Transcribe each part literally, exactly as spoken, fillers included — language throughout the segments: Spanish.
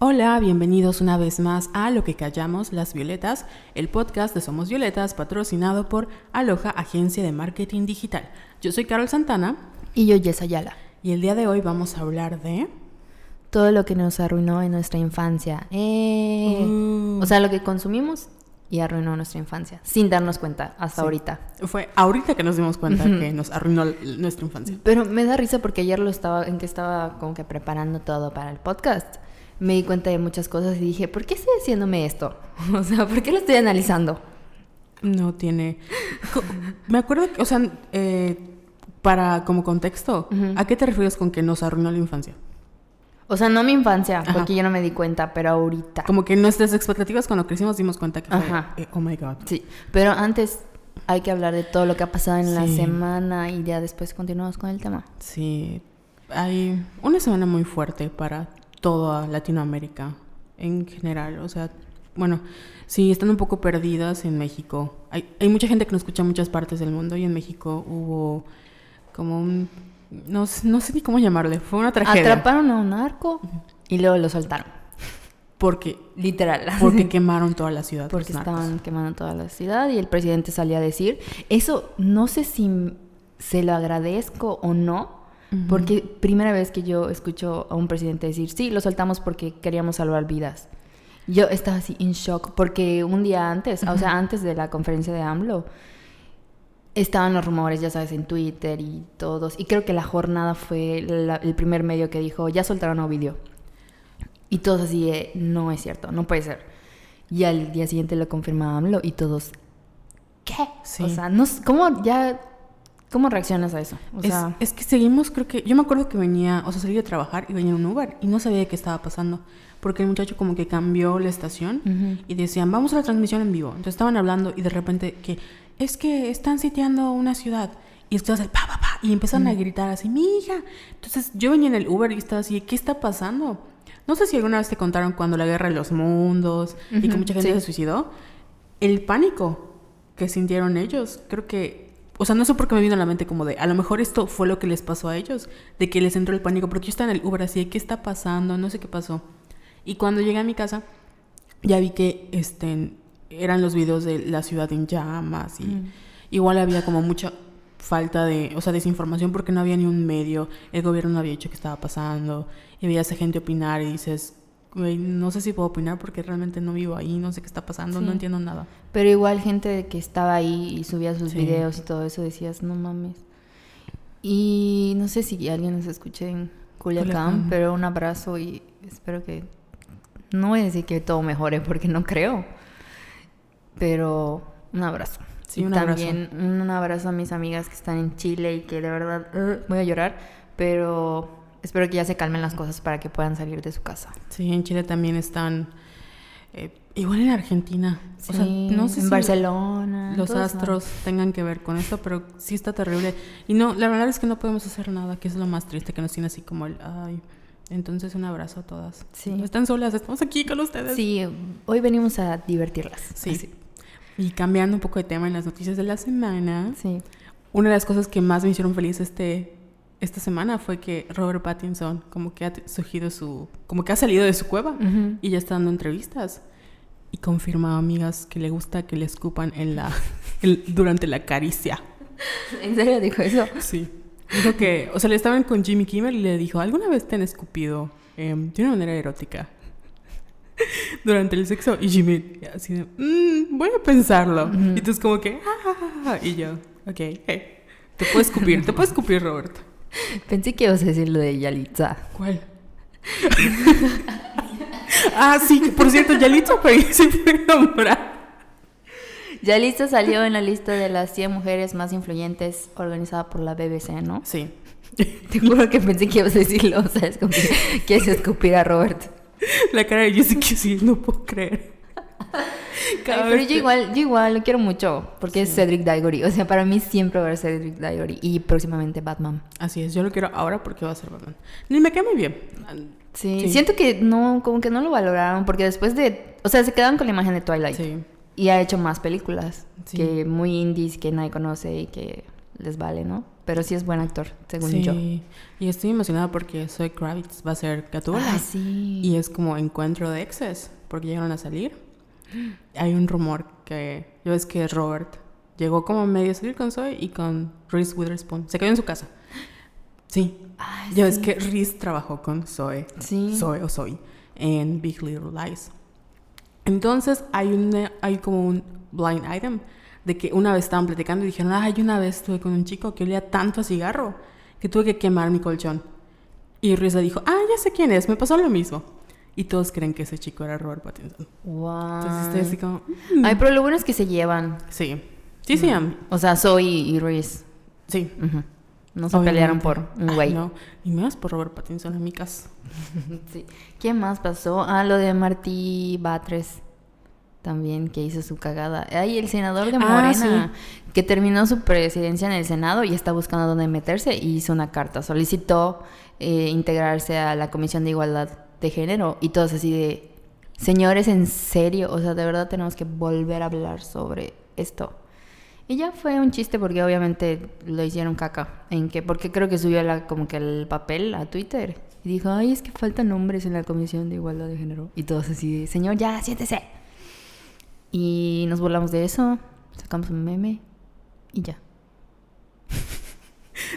Hola, bienvenidos una vez más a Lo que callamos las violetas, el podcast de Somos Violetas, patrocinado por Aloha, Agencia de Marketing Digital. Yo soy Carol Santana. Y yo, Jess Ayala. Y el día de hoy vamos a hablar de... todo lo que nos arruinó en nuestra infancia. ¡Eh! Uh. O sea, lo que consumimos y arruinó nuestra infancia, sin darnos cuenta, hasta sí. ahorita. Fue ahorita que nos dimos cuenta que nos arruinó nuestra infancia. Pero me da risa porque ayer lo estaba, en que estaba como que preparando todo para el podcast... me di cuenta de muchas cosas y dije, ¿por qué estoy haciéndome esto? O sea, ¿por qué lo estoy analizando? No tiene... Me acuerdo que, o sea, eh, para como contexto, uh-huh. ¿a qué te refieres con que nos arruinó la infancia? O sea, no mi infancia, ajá. porque yo no me di cuenta, pero ahorita. Como que nuestras expectativas cuando crecimos dimos cuenta que ajá. fue, eh, oh my God. Sí, pero antes hay que hablar de todo lo que ha pasado en sí. la semana y ya después continuamos con el tema. Sí, hay una semana muy fuerte para... toda Latinoamérica en general, o sea, bueno, sí, están un poco perdidas en México. Hay, hay mucha gente que nos escucha en muchas partes del mundo y en México hubo como un... No, no sé ni cómo llamarle, fue una tragedia. Atraparon a un narco y luego lo soltaron. Porque... literal. Porque quemaron toda la ciudad. Porque estaban quemando toda la ciudad y el presidente salía a decir... Eso no sé si se lo agradezco o no... porque primera vez que yo escucho a un presidente decir, sí, lo soltamos porque queríamos salvar vidas. Yo estaba así en shock, porque un día antes, uh-huh. o sea, antes de la conferencia de AMLO, estaban los rumores, ya sabes, en Twitter y todos. Y creo que La Jornada fue la, el primer medio que dijo, ya soltaron a Ovidio. Y todos así, eh, no es cierto, no puede ser. Y al día siguiente lo confirma AMLO y todos, ¿qué? Sí. O sea, no, ¿cómo ya...? ¿Cómo reaccionas a eso? O sea, es, es que seguimos, creo que... Yo me acuerdo que venía... O sea, salí de trabajar y venía a un Uber. Y no sabía qué estaba pasando. Porque el muchacho como que cambió la estación. Uh-huh. Y decían, vamos a la transmisión en vivo. Entonces estaban hablando y de repente que... es que están sitiando una ciudad. Y escuchas el pa, pa, pa. Y empezaron uh-huh. a gritar así, mi hija. Entonces yo venía en el Uber y estaba así, ¿qué está pasando? No sé si alguna vez te contaron cuando la guerra de los mundos... Uh-huh. y que mucha gente sí. se suicidó. El pánico que sintieron ellos. Creo que... O sea, no sé por qué me vino a la mente como de... a lo mejor esto fue lo que les pasó a ellos. De que les entró el pánico. Porque yo estaba en el Uber así... ¿qué está pasando? No sé qué pasó. Y cuando llegué a mi casa... ya vi que... este, eran los videos de la ciudad en llamas. Y mm. igual había como mucha... falta de... o sea, desinformación. Porque no había ni un medio. El gobierno no había dicho qué estaba pasando. Y veías a gente opinar y dices... no sé si puedo opinar porque realmente no vivo ahí, no sé qué está pasando, sí. no entiendo nada. Pero igual gente que estaba ahí y subía sus sí. videos y todo eso, decías, no mames. Y no sé si alguien nos escuche en Culiacán, Culiacán, pero un abrazo y espero que... no voy a decir que todo mejore porque no creo, pero un abrazo. Sí, y un también abrazo. Un abrazo a mis amigas que están en Chile y que de verdad uh, voy a llorar, pero... espero que ya se calmen las cosas para que puedan salir de su casa. Sí, en Chile también están... Eh, igual en Argentina. Sí, o sea, no sé en si Barcelona. Los astros eso. Tengan que ver con esto, pero sí está terrible. Y no, la verdad es que no podemos hacer nada, que es lo más triste, que nos tiene así como el... ay. Entonces, un abrazo a todas. Sí. No están solas, estamos aquí con ustedes. Sí, hoy venimos a divertirlas. Sí. Así. Y cambiando un poco de tema en las noticias de la semana. Sí. Una de las cosas que más me hicieron feliz este... esta semana fue que Robert Pattinson como que ha surgido su... como que ha salido de su cueva uh-huh. y ya está dando entrevistas. Y confirma, amigas, que le gusta que le escupan en la... el, durante la caricia. ¿En serio dijo eso? Sí. Dijo que... o sea, le estaban con Jimmy Kimmel y le dijo, ¿alguna vez te han escupido eh, de una manera erótica durante el sexo? Y Jimmy así de... Mmm, voy a pensarlo. Uh-huh. Y tú es como que... Ah, ah, ah, y yo, ok, hey, te puedo escupir, te puedo escupir, Robert. Pensé que ibas a decir lo de Yalitza. ¿Cuál? Ah, sí, que por cierto, Yalitza fue, se fue nombrada. Yalitza salió en la lista de las cien mujeres más influyentes organizada por la B B C, ¿no? Sí. Te juro que pensé que ibas a decirlo, o sea, es como que quieres escupir a Robert. La cara de Jessica, sí, no puedo creer. Ay, pero yo igual, yo igual lo quiero mucho porque sí. es Cedric Diggory, o sea, para mí siempre va a ser Cedric Diggory y próximamente Batman. Así es, yo lo quiero ahora porque va a ser Batman. Ni me queda muy bien. Sí, sí. Siento que no, como que no lo valoraron porque después de, o sea, se quedaron con la imagen de Twilight. Sí. Y ha hecho más películas sí. que muy indies que nadie conoce y que les vale, ¿no? Pero sí es buen actor, según sí. yo. Sí, y estoy emocionada porque Zoe Kravitz va a ser Gatúbela. Ah, sí. Y es como encuentro de exes, porque llegaron a salir. Hay un rumor que... Yo es que Robert llegó como medio a salir con Zoe y con Reese Witherspoon. Se quedó en su casa. Sí. Ay, yo sí. es que Reese trabajó con Zoe. Sí. Zoe o Zoe. En Big Little Lies. Entonces hay, una, hay como un blind item... de que una vez estaban platicando y dijeron, ay, una vez estuve con un chico que olía tanto a cigarro que tuve que quemar mi colchón. Y Risa dijo, ah, ya sé quién es, me pasó lo mismo. Y todos creen que ese chico era Robert Pattinson. Wow. Entonces estoy así como... Mm. Ay, pero lo bueno es que se llevan. Sí. Sí, no. sí. Um, o sea, Zoe y Reese. Sí. Uh-huh. No se Obviamente. pelearon por un güey. No, y más por Robert Pattinson, amigas. Sí. ¿Qué más pasó? Ah, lo de Martí Batres. También que hizo su cagada. Ay, el senador de Morena, ah, sí. que terminó su presidencia en el Senado y está buscando dónde meterse y hizo una carta. Solicitó eh, integrarse a la Comisión de Igualdad de Género y todos así de... Señores, en serio, o sea, de verdad tenemos que volver a hablar sobre esto. Y ya fue un chiste porque obviamente lo hicieron caca. En que, porque creo que subió la, como que el papel a Twitter y dijo, ay, es que faltan hombres en la Comisión de Igualdad de Género. Y todos así de, señor, ya, siéntese. Y nos burlamos de eso, sacamos un meme y ya.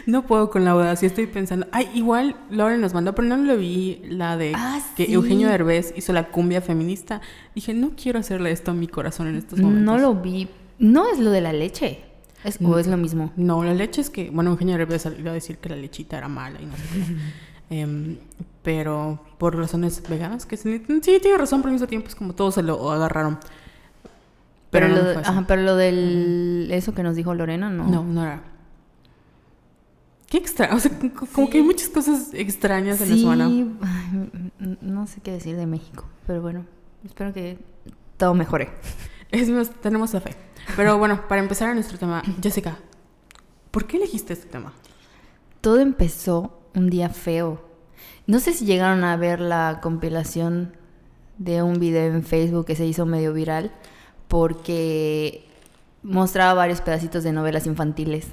No puedo con la boda, sí estoy pensando. Ay, igual Lauren nos mandó, pero no lo vi, la de ah, que sí. Eugenio Derbez hizo la cumbia feminista. Dije, no quiero hacerle esto a mi corazón en estos momentos. No lo vi. No es lo de la leche. Es, ¿O no, es lo mismo? No, la leche es que... Bueno, Eugenio Derbez iba a decir que la lechita era mala y no sé qué. um, pero por razones veganas que sí, tiene razón, pero al mismo tiempo es como todos se lo agarraron. Pero, pero, no lo, ajá, pero lo del... Eso que nos dijo Lorena, no. No, no era. Qué extraño. O sea, c- sí. como que hay muchas cosas extrañas sí. en la semana. Ay, no sé qué decir de México. Pero bueno, espero que todo mejore. Es, tenemos la fe. Pero bueno, para empezar a nuestro tema. Jessica, ¿por qué elegiste este tema? Todo empezó un día feo. No sé si llegaron a ver la compilación de un video en Facebook que se hizo medio viral... porque mostraba varios pedacitos de novelas infantiles.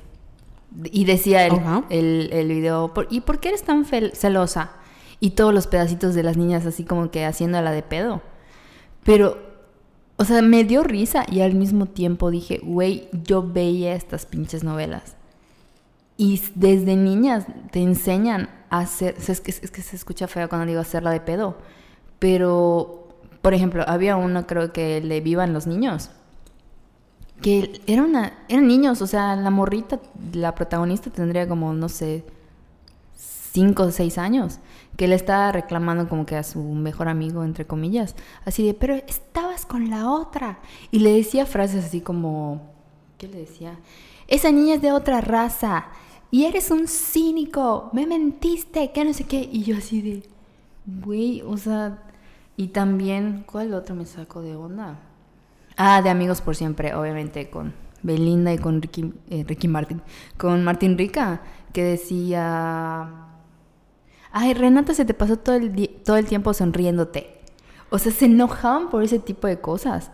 Y decía el, uh-huh. el, el video, ¿y por qué eres tan fel- celosa? Y todos los pedacitos de las niñas así como que haciéndola de pedo. Pero, o sea, me dio risa y al mismo tiempo dije, güey, yo veía estas pinches novelas. Y desde niñas te enseñan a hacer... O sea, es, que, es que se escucha feo cuando digo hacerla de pedo, pero... Por ejemplo, había uno, creo que el de Vivan los Niños, que era una, eran niños, o sea, la morrita, la protagonista tendría como, no sé, cinco o seis años, que le estaba reclamando como que a su mejor amigo, entre comillas, así de, pero estabas con la otra, y le decía frases así como, ¿qué le decía? Esa niña es de otra raza, y eres un cínico, me mentiste, que no sé qué, y yo así de, güey, o sea... Y también, ¿cuál otro me sacó de onda? Ah, de Amigos por Siempre, obviamente, con Belinda y con Ricky, eh, Ricky Martin. Con Martín Ricca, que decía... Ay, Renata, se te pasó todo el, di- todo el tiempo sonriéndote. O sea, se enojaban por ese tipo de cosas.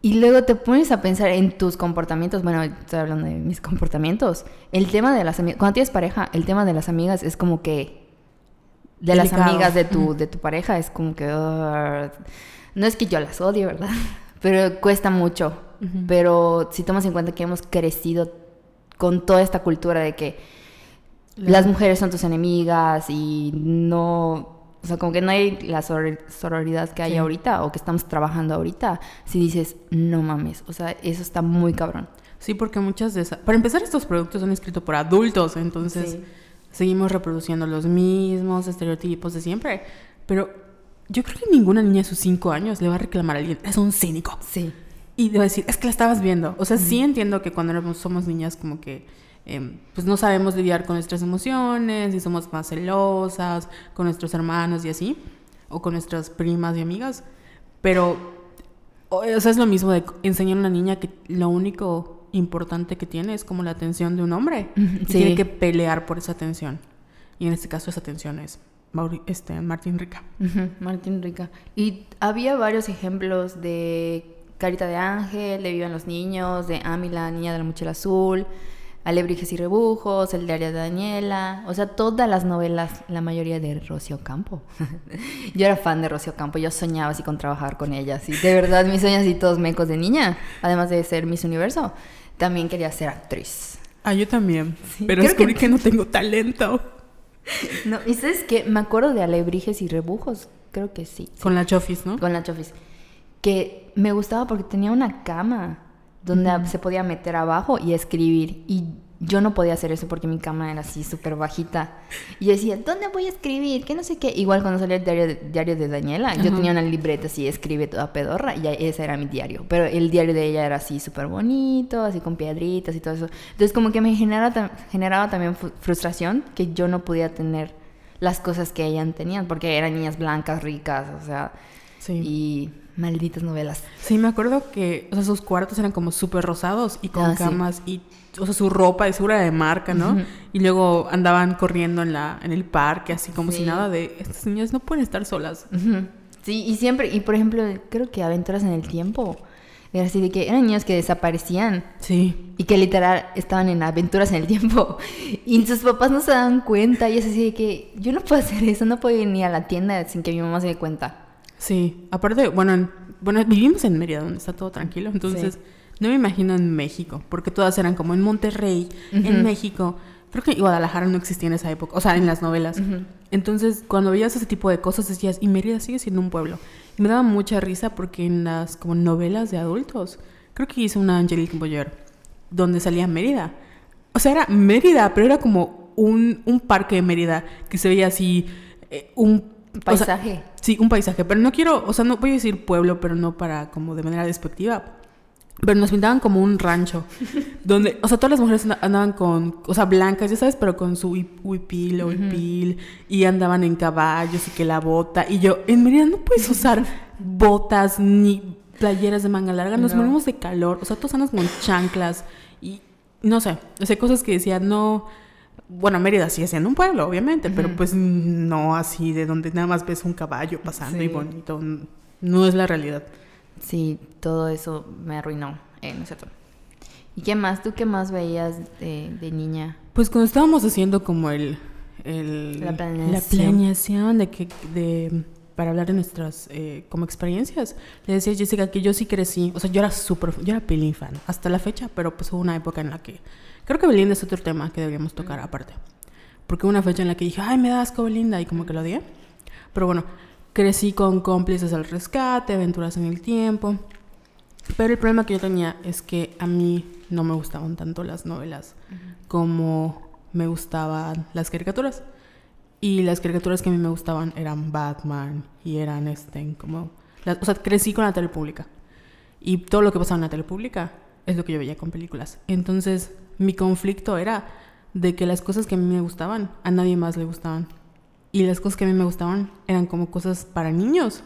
Y luego te pones a pensar en tus comportamientos. Bueno, estoy hablando de mis comportamientos. El tema de las amigas... Cuando tienes pareja, el tema de las amigas es como que... de delicado. Las amigas de tu, de tu pareja es como que uh, no es que yo las odie, ¿verdad? Pero cuesta mucho. Uh-huh. Pero si tomas en cuenta que hemos crecido con toda esta cultura de que la... las mujeres son tus enemigas y no, o sea, como que no hay la soror- sororidad que hay sí. ahorita o que estamos trabajando ahorita, si dices, no mames, o sea, eso está muy cabrón. Sí, porque muchas de esas, para empezar, estos productos son escritos por adultos, entonces sí. Seguimos reproduciendo los mismos estereotipos de siempre. Pero yo creo que ninguna niña de sus cinco años le va a reclamar a alguien. Es un cínico. Sí. Y le va a decir, es que la estabas viendo. O sea, mm. sí entiendo que cuando somos niñas como que... Eh, pues no sabemos lidiar con nuestras emociones. Y somos más celosas con nuestros hermanos y así. O con nuestras primas y amigas. Pero... O sea, es lo mismo de enseñar a una niña que lo único... importante que tiene es como la atención de un hombre sí. y tiene que pelear por esa atención y en este caso esa atención es Mauri- este, Martín Ricca uh-huh. Martín Ricca y había varios ejemplos de Carita de Ángel, de Vivan los Niños, de Ami la niña de la mochila azul, Alebrijes y Rebujos, El diario de Daniela, o sea, todas las novelas, la mayoría de Rocío Campo. Yo era fan de Rocío Campo, yo soñaba así con trabajar con ella, así, de verdad, mis sueños así todos mecos de niña, además de ser Miss Universo, también quería ser actriz. Ah, yo también, sí, pero descubrí que... que no tengo talento. No, y ¿sabes qué? Me acuerdo de Alebrijes y Rebujos, creo que sí. Con sí. la Chofis, ¿no? Con la Chofis, que me gustaba porque tenía una cama donde mm. se podía meter abajo y escribir. Y yo no podía hacer eso porque mi cama era así súper bajita. Y yo decía, ¿dónde voy a escribir? Que no sé qué. Igual cuando salió el diario de, diario de Daniela, uh-huh. yo tenía una libreta así, escribe toda pedorra. Y ese era mi diario. Pero el diario de ella era así súper bonito, así con piedritas y todo eso. Entonces como que me generaba, generaba también frustración que yo no podía tener las cosas que ella tenía. Porque eran niñas blancas, ricas, o sea... Sí. Y malditas novelas. Sí, me acuerdo que, o sea, sus cuartos eran como súper rosados y con ah, camas sí. y, o sea, su ropa de segura de marca, ¿no? Uh-huh. Y luego andaban corriendo en la en el parque, así como sí. si nada de, estas niñas no pueden estar solas. Uh-huh. Sí, y siempre, y por ejemplo, creo que Aventuras en el Tiempo, era así de que eran niños que desaparecían. Sí. Y que literal estaban en Aventuras en el Tiempo. Y sus papás no se daban cuenta y es así de que yo no puedo hacer eso, no puedo ir ni a la tienda sin que mi mamá se dé cuenta. Sí, aparte, bueno, en, bueno, vivimos en Mérida, donde está todo tranquilo, entonces sí. no me imagino en México, porque todas eran como en Monterrey, uh-huh. en México, creo que Guadalajara no existía en esa época, o sea, en las novelas. Uh-huh. Entonces, cuando veías ese tipo de cosas decías, y Mérida sigue siendo un pueblo. Y me daba mucha risa porque en las como novelas de adultos, creo que hizo una Angelique Boyer, donde salía Mérida. O sea, era Mérida, pero era como un, un parque de Mérida que se veía así, eh, un paisaje. O sea, sí, un paisaje, pero no quiero, o sea, no voy a decir pueblo, pero no para como de manera despectiva. Pero nos pintaban como un rancho, donde, o sea, todas las mujeres andaban con, o sea, blancas, ya sabes, pero con su huipil o huipil, y andaban en caballos y que la bota. Y yo, en Mérida no puedes usar botas ni playeras de manga larga, nos no. morimos de calor, o sea, todos andan con chanclas y no sé, o sea, cosas que decía, no. Bueno, Mérida sigue siendo un pueblo, obviamente, uh-huh. pero pues no así de donde nada más ves un caballo pasando sí. y bonito. No es la realidad. Sí, todo eso me arruinó, eh, ¿no es cierto? ¿Y qué más? ¿Tú qué más veías de, de niña? Pues cuando estábamos haciendo como el... el la planeación. La planeación de que... De, para hablar de nuestras eh, como experiencias. Le decía a Jessica que yo sí crecí, o sea, yo era súper, yo era Pelín fan hasta la fecha, pero pues hubo una época en la que, creo que Belinda es otro tema que deberíamos tocar aparte, porque hubo una fecha en la que dije, ay, me da asco Belinda, y como que lo odié, pero bueno, crecí con Cómplices al Rescate, Aventuras en el Tiempo, pero el problema que yo tenía es que a mí no me gustaban tanto las novelas uh-huh. como me gustaban las caricaturas. Y las caricaturas que a mí me gustaban eran Batman y eran este, como... Las, o sea, crecí con la tele pública. Y todo lo que pasaba en la tele pública es lo que yo veía con películas. Entonces, mi conflicto era de que las cosas que a mí me gustaban, a nadie más le gustaban. Y las cosas que a mí me gustaban eran como cosas para niños,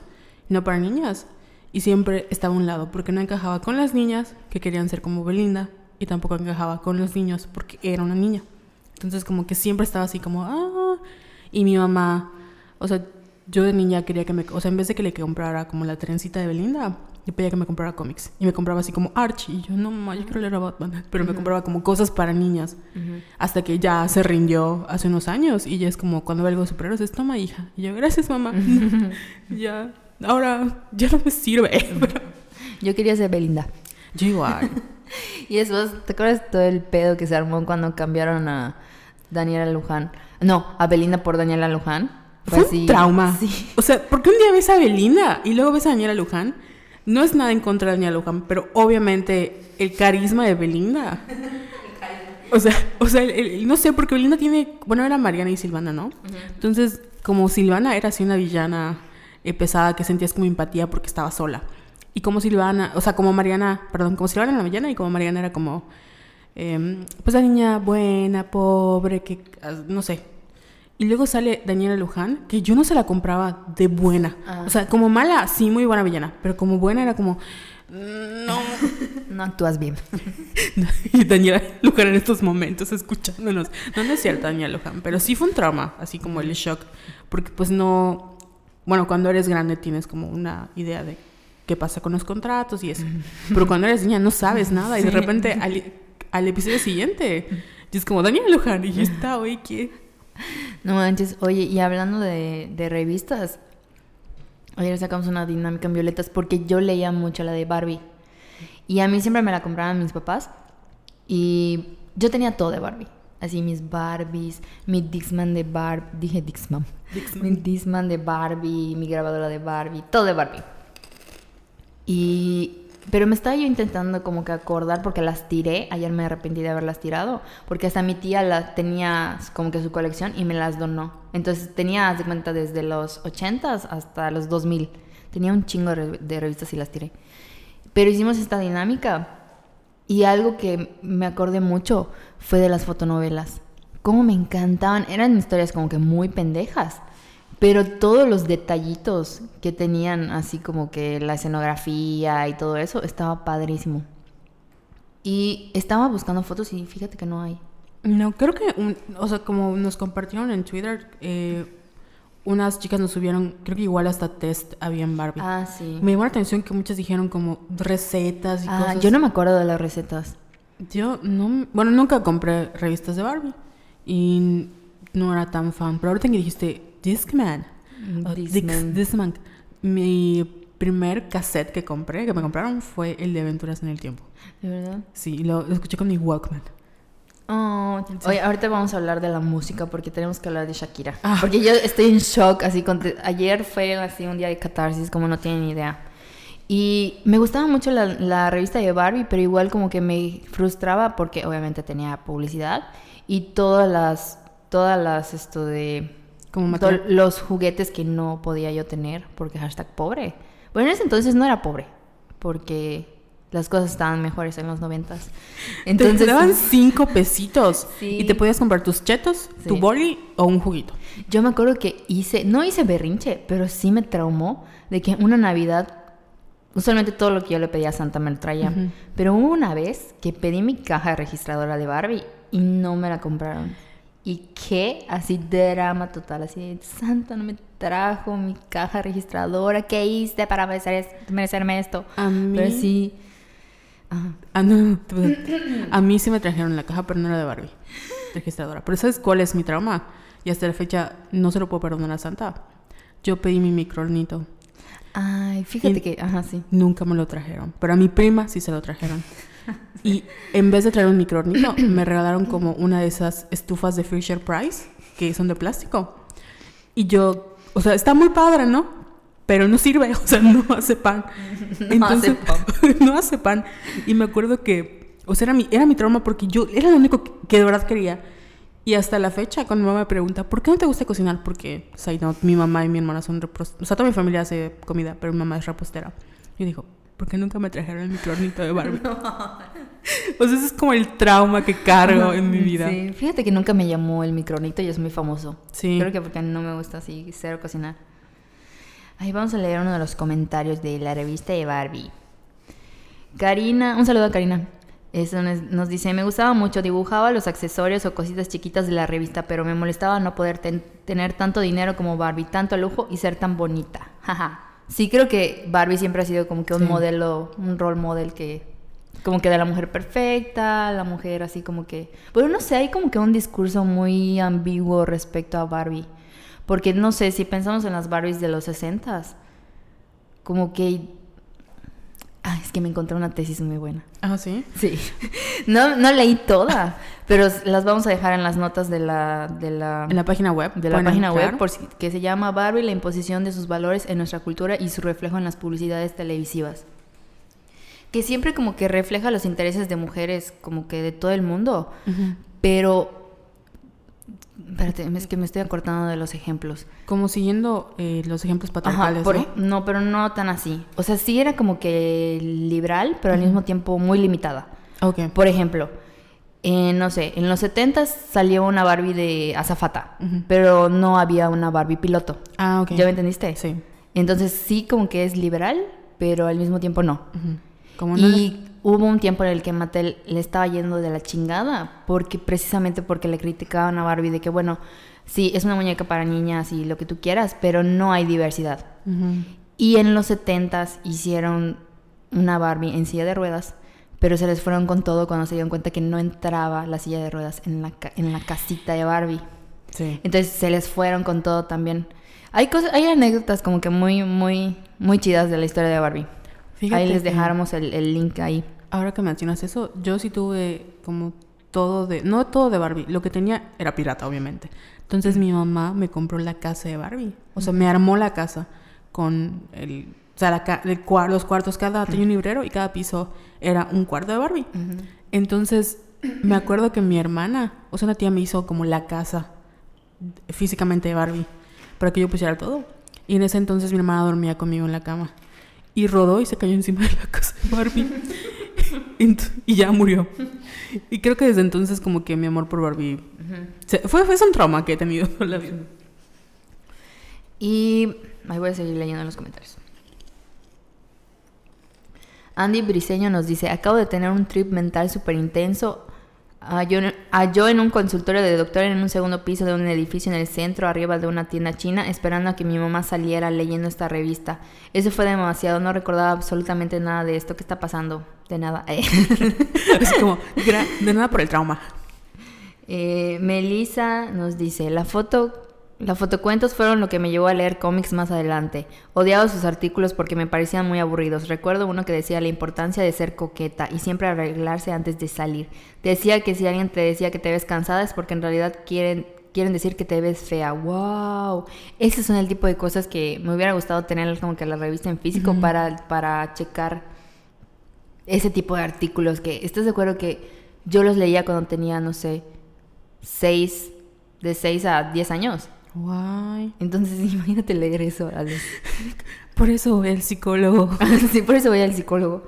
no para niñas. Y siempre estaba a un lado, porque no encajaba con las niñas que querían ser como Belinda. Y tampoco encajaba con los niños porque era una niña. Entonces, como que siempre estaba así como... ah. Y mi mamá, o sea, yo de niña quería que me... O sea, en vez de que le comprara como la trencita de Belinda, yo pedía que me comprara cómics. Y me compraba así como Archie. Y yo, no, mamá, yo quiero leer a Batman. Pero uh-huh. me compraba como cosas para niñas. Uh-huh. Hasta que ya se rindió hace unos años. Y ya es como, cuando ve algo de superhéroes, es, toma, hija. Y yo, gracias, mamá. Uh-huh. ya, ahora, ya no me sirve. Pero... Yo quería ser Belinda. Yo igual. Y después, ¿te acuerdas todo el pedo que se armó cuando cambiaron a Daniela Luján? No, a Belinda por Daniela Luján. Fue así, un trauma. Sí. O sea, porque un día ves a Belinda y luego ves a Daniela Luján. No es nada en contra de Daniela Luján, pero obviamente el carisma de Belinda. O sea, o sea el, el, no sé, porque Belinda tiene... Bueno, era Mariana y Silvana, ¿no? Uh-huh. Entonces, como Silvana era así una villana eh, pesada que sentías como empatía porque estaba sola. Y como Silvana... O sea, como Mariana... Perdón, como Silvana era la villana y como Mariana era como... Eh, pues la niña buena, pobre, que no sé. Y luego sale Daniela Luján, que yo no se la compraba de buena. Ah. O sea, como mala, sí, muy buena villana, pero como buena era como... No, no actúas bien. Y Daniela Luján en estos momentos escuchándonos. No, no es cierto, Daniela Luján, pero sí fue un trauma, así como el shock. Porque pues no... Bueno, cuando eres grande tienes como una idea de qué pasa con los contratos y eso. Pero cuando eres niña no sabes nada y de repente... Ali- al episodio siguiente. Y es como, Daniela Luján, y ya está, güey, ¿qué? No manches. Oye, y hablando de, de revistas, ayer sacamos una dinámica en Violetas porque yo leía mucho la de Barbie. Y a mí siempre me la compraban mis papás. Y yo tenía todo de Barbie. Así mis Barbies, mi Discman de Barbie. Dije Discman. Mi Discman de Barbie, mi grabadora de Barbie, todo de Barbie. Y... pero me estaba yo intentando como que acordar porque las tiré. Ayer me arrepentí de haberlas tirado porque hasta mi tía la tenía como que su colección y me las donó. Entonces tenía, haz de cuenta, desde los ochentas hasta los dos mil. Tenía un chingo de revistas y las tiré. Pero hicimos esta dinámica y algo que me acordé mucho fue de las fotonovelas. Cómo me encantaban. Eran historias como que muy pendejas, pero todos los detallitos que tenían, así como que la escenografía y todo eso, estaba padrísimo. Y estaba buscando fotos y fíjate que no hay. No, creo que, un, o sea, como nos compartieron en Twitter, eh, unas chicas nos subieron, creo que igual hasta test había en Barbie. Ah, sí. Me llamó la atención que muchas dijeron como recetas y ah, cosas. Yo no me acuerdo de las recetas. Yo no, bueno, nunca compré revistas de Barbie y no era tan fan. Pero ahorita que dijiste... Discman. Oh, Discman. Discman. Mi primer cassette que compré, que me compraron, fue el de Aventuras en el Tiempo. ¿De verdad? Sí, lo, lo escuché con mi Walkman. Oh, sí. Oye, ahorita vamos a hablar de la música porque tenemos que hablar de Shakira. Ah. Porque yo estoy en shock. Así con te- ayer fue así un día de catarsis, como no tienen ni idea. Y me gustaba mucho la, la revista de Barbie, pero igual como que me frustraba porque obviamente tenía publicidad y todas las, todas las, esto de... como to- los juguetes que no podía yo tener porque hashtag pobre. Bueno, en ese entonces no era pobre porque las cosas estaban mejores en los noventas. Entonces te daban cinco pesitos sí. Y te podías comprar tus chetos, sí. Tu boli o un juguito. Yo me acuerdo que hice, no hice berrinche, pero sí me traumó de que una Navidad usualmente todo lo que yo le pedía a Santa me lo traía. Uh-huh. Pero hubo una vez que pedí mi caja registradora de Barbie y no me la compraron. Y qué, así drama total, así, Santa no me trajo mi caja registradora, ¿qué hice para merecer, merecerme esto? A mí... pero sí... Ajá. Ah, no, a mí sí me trajeron la caja, pero no era de Barbie, registradora. Pero ¿sabes cuál es mi trauma? Y hasta la fecha no se lo puedo perdonar a Santa. Yo pedí mi microornito. Ay, fíjate y que... Ajá, sí. Nunca me lo trajeron, pero a mi prima sí se lo trajeron. Y en vez de traer un microornito, me regalaron como una de esas estufas de Fisher Price que son de plástico. Y yo, o sea, está muy padre, ¿no? Pero no sirve, o sea, no hace pan. Entonces, no hace pan. No hace pan. Y me acuerdo que, o sea, era mi, era mi trauma porque yo era lo único que, que de verdad quería. Y hasta la fecha, cuando mi mamá me pregunta, ¿por qué no te gusta cocinar? Porque, side note, mi mamá y mi hermana son reposteras. O sea, toda mi familia hace comida, pero mi mamá es repostera. Y dijo, ¿por qué nunca me trajeron el microornito de Barbie? No. O sea, ese es como el trauma que cargo en mi vida. Sí, fíjate que nunca me llamó el microornito y es muy famoso. Sí. Creo que porque no me gusta así, cero cocinar. Ahí vamos a leer uno de los comentarios de la revista de Barbie. Karina, un saludo a Karina. Eso nos dice, me gustaba mucho, dibujaba los accesorios o cositas chiquitas de la revista, pero me molestaba no poder ten- tener tanto dinero como Barbie, tanto lujo y ser tan bonita. Jaja. Sí, creo que Barbie siempre ha sido como que un sí. modelo, un role model que... como que de la mujer perfecta, la mujer así como que... Pero no sé, hay como que un discurso muy ambiguo respecto a Barbie. Porque, no sé, si pensamos en las Barbies de los sesentas, como que... Ah, es que me encontré una tesis muy buena. ¿Ah, sí? Sí. No, no leí toda, pero las vamos a dejar en las notas de la... de la en la página web. De la página entrar? web, por, que se llama Barbie, la imposición de sus valores en nuestra cultura y su reflejo en las publicidades televisivas. Que siempre como que refleja los intereses de mujeres como que de todo el mundo. Uh-huh. Pero... espérate, es que me estoy acortando de los ejemplos. Como siguiendo eh, los ejemplos patriarcales, ajá, por, ¿no? No, pero no tan así. O sea, sí era como que liberal, pero al uh-huh. mismo tiempo muy limitada. Okay. Por ejemplo, eh, no sé, en los setentas salió una Barbie de azafata, uh-huh. pero no había una Barbie piloto. Ah, ok. ¿Ya me entendiste? Sí. Entonces sí como que es liberal, pero al mismo tiempo no. Uh-huh. ¿Cómo no? Y... hubo un tiempo en el que Mattel le estaba yendo de la chingada, porque precisamente porque le criticaban a Barbie de que, bueno, sí, es una muñeca para niñas y lo que tú quieras, pero no hay diversidad. Uh-huh. Y en los setentas hicieron una Barbie en silla de ruedas pero se les fueron con todo cuando se dieron cuenta que no entraba la silla de ruedas en la, ca- en la casita de Barbie. Sí. Entonces se les fueron con todo también. Hay cosas, hay anécdotas como que muy, muy, muy chidas de la historia de Barbie. Fíjate, ahí les dejamos el, el link ahí. Ahora que mencionas eso, yo sí tuve como todo de... No todo de Barbie, lo que tenía era pirata, obviamente. Entonces mi mamá me compró la casa de Barbie. O sea, me armó la casa con el... O sea, la, el, los cuartos, cada tenía un librero y cada piso era un cuarto de Barbie. Uh-huh. Entonces me acuerdo que mi hermana, o sea, una tía me hizo como la casa físicamente de Barbie para que yo pusiera todo. Y en ese entonces mi hermana dormía conmigo en la cama. Y rodó y se cayó encima de la casa de Barbie. Y ya murió. Y creo que desde entonces como que mi amor por Barbie... Uh-huh. Se, fue, fue un trauma que he tenido toda la vida. Y... ahí voy a seguir leyendo los comentarios. Andy Briseño nos dice... Acabo de tener un trip mental súper intenso. A yo, a yo en un consultorio de doctor en un segundo piso de un edificio en el centro, arriba de una tienda china, esperando a que mi mamá saliera leyendo esta revista. Eso fue demasiado, no recordaba absolutamente nada de esto. ¿Qué está pasando? De nada. Eh. Es como, de nada por el trauma. Eh, Melissa nos dice, la foto... Los fotocuentos fueron lo que me llevó a leer cómics más adelante. Odiaba sus artículos porque me parecían muy aburridos. Recuerdo uno que decía la importancia de ser coqueta y siempre arreglarse antes de salir. Decía que si alguien te decía que te ves cansada es porque en realidad quieren, quieren decir que te ves fea. ¡Wow! Ese son el tipo de cosas que me hubiera gustado tener como que la revista en físico. Uh-huh. para, para checar ese tipo de artículos que... ¿Estás de acuerdo que yo los leía cuando tenía, no sé, seis, de seis a diez años? Guay. Entonces imagínate leer eso. Por eso voy al psicólogo. Sí, por eso voy al psicólogo.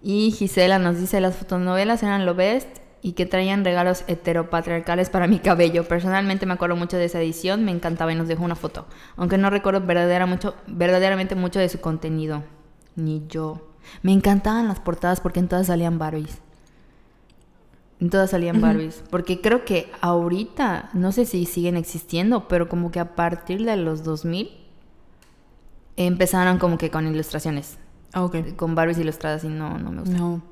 Y Gisela nos dice, las fotonovelas eran lo best y que traían regalos heteropatriarcales para mi cabello. Personalmente me acuerdo mucho de esa edición, me encantaba y nos dejó una foto. Aunque no recuerdo verdadera mucho, verdaderamente mucho de su contenido. Ni yo. Me encantaban las portadas porque en todas salían Barbies. En todas salían Barbies. Uh-huh. Porque creo que ahorita, no sé si siguen existiendo, pero como que a partir de los dos mil empezaron como que con ilustraciones. Ah, ok. Con Barbies ilustradas y no, no me gusta. No.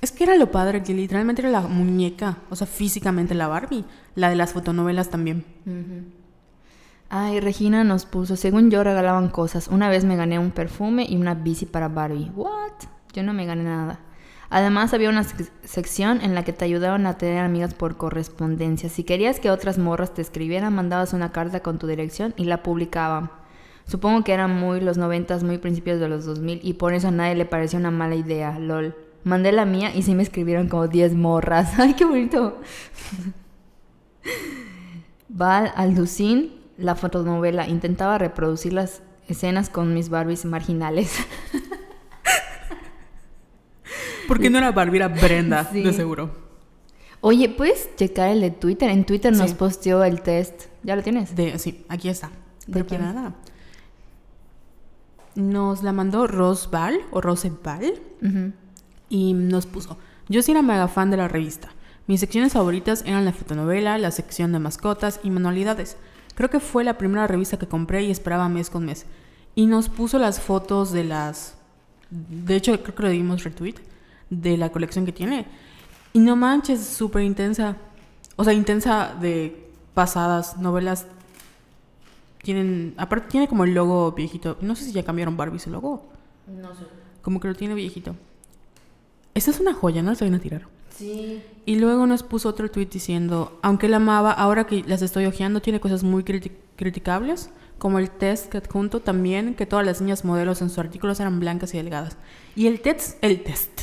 Es que era lo padre, que literalmente era la muñeca, o sea, físicamente la Barbie. La de las fotonovelas también. Uh-huh. Ay, Regina nos puso, según yo regalaban cosas. Una vez me gané un perfume y una bici para Barbie. ¿What? Yo no me gané nada. Además había una sec- sección en la que te ayudaban a tener amigas por correspondencia. Si querías que otras morras te escribieran, mandabas una carta con tu dirección y la publicaban. Supongo que eran muy los noventas, muy principios de los dos mil, y por eso a nadie le pareció una mala idea. Lol. Mandé la mía y sí me escribieron como diez morras. ¡Ay, qué bonito! Val Alducín, la fotonovela. Intentaba reproducir las escenas con mis Barbies marginales. Porque no era Barbie, era Brenda, sí. De seguro. Oye, ¿puedes checar el de Twitter? En Twitter sí. Nos posteó el test. ¿Ya lo tienes? De, sí, aquí está. Preparada. Nos la mandó Rosval o Roseval. Uh-huh. Y nos puso, yo sí era mega fan de la revista. Mis secciones favoritas eran la fotonovela, la sección de mascotas y manualidades. Creo que fue la primera revista que compré y esperaba mes con mes. Y nos puso las fotos de las... De hecho, creo que le dimos retweet. De la colección que tiene. Y no manches, súper intensa. O sea, intensa de pasadas novelas. Tienen... Aparte tiene como el logo viejito. No sé si ya cambiaron Barbie su logo. No sé. Como que lo tiene viejito. Esta es una joya, ¿no? La estoy viendo a tirar. Sí. Y luego nos puso otro tweet diciendo, aunque la amaba, ahora que las estoy hojeando, tiene cosas muy criti- criticables. Como el test que adjunto también, que todas las niñas modelos en sus artículos eran blancas y delgadas. Y el test, el test,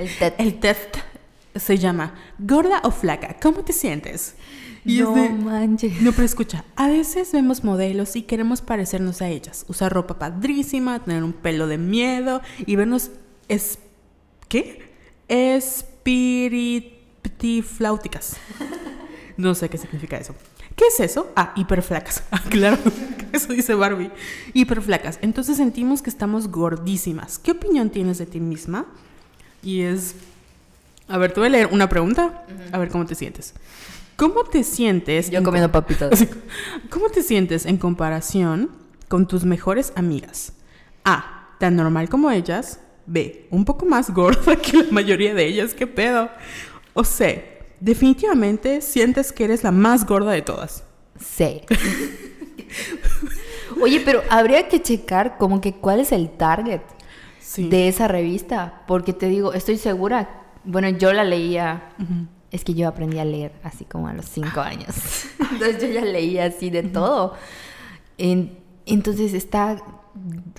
el, test. el test se llama Gorda o Flaca, ¿cómo te sientes? Y no de, manches. No, pero escucha, a veces vemos modelos y queremos parecernos a ellas. Usar ropa padrísima, tener un pelo de miedo y vernos... Es, ¿Qué? Espiritifláuticas. No sé qué significa eso. ¿Qué es eso? Ah, hiperflacas. Ah, claro, eso dice Barbie. Hiperflacas. Entonces sentimos que estamos gordísimas. ¿Qué opinión tienes de ti misma? Y es... A ver, te voy a leer una pregunta. A ver, ¿cómo te sientes? ¿Cómo te sientes... Yo en... comiendo papitas. ¿Cómo te sientes en comparación con tus mejores amigas? A. Tan normal como ellas. B, un poco más gorda que la mayoría de ellas, ¿qué pedo? O C, definitivamente sientes que eres la más gorda de todas. C. Oye, pero habría que checar como que cuál es el target sí. de esa revista, porque te digo, estoy segura, bueno, yo la leía, uh-huh. es que yo aprendí a leer así como a los cinco años, entonces yo ya leía así de uh-huh. todo, en, entonces está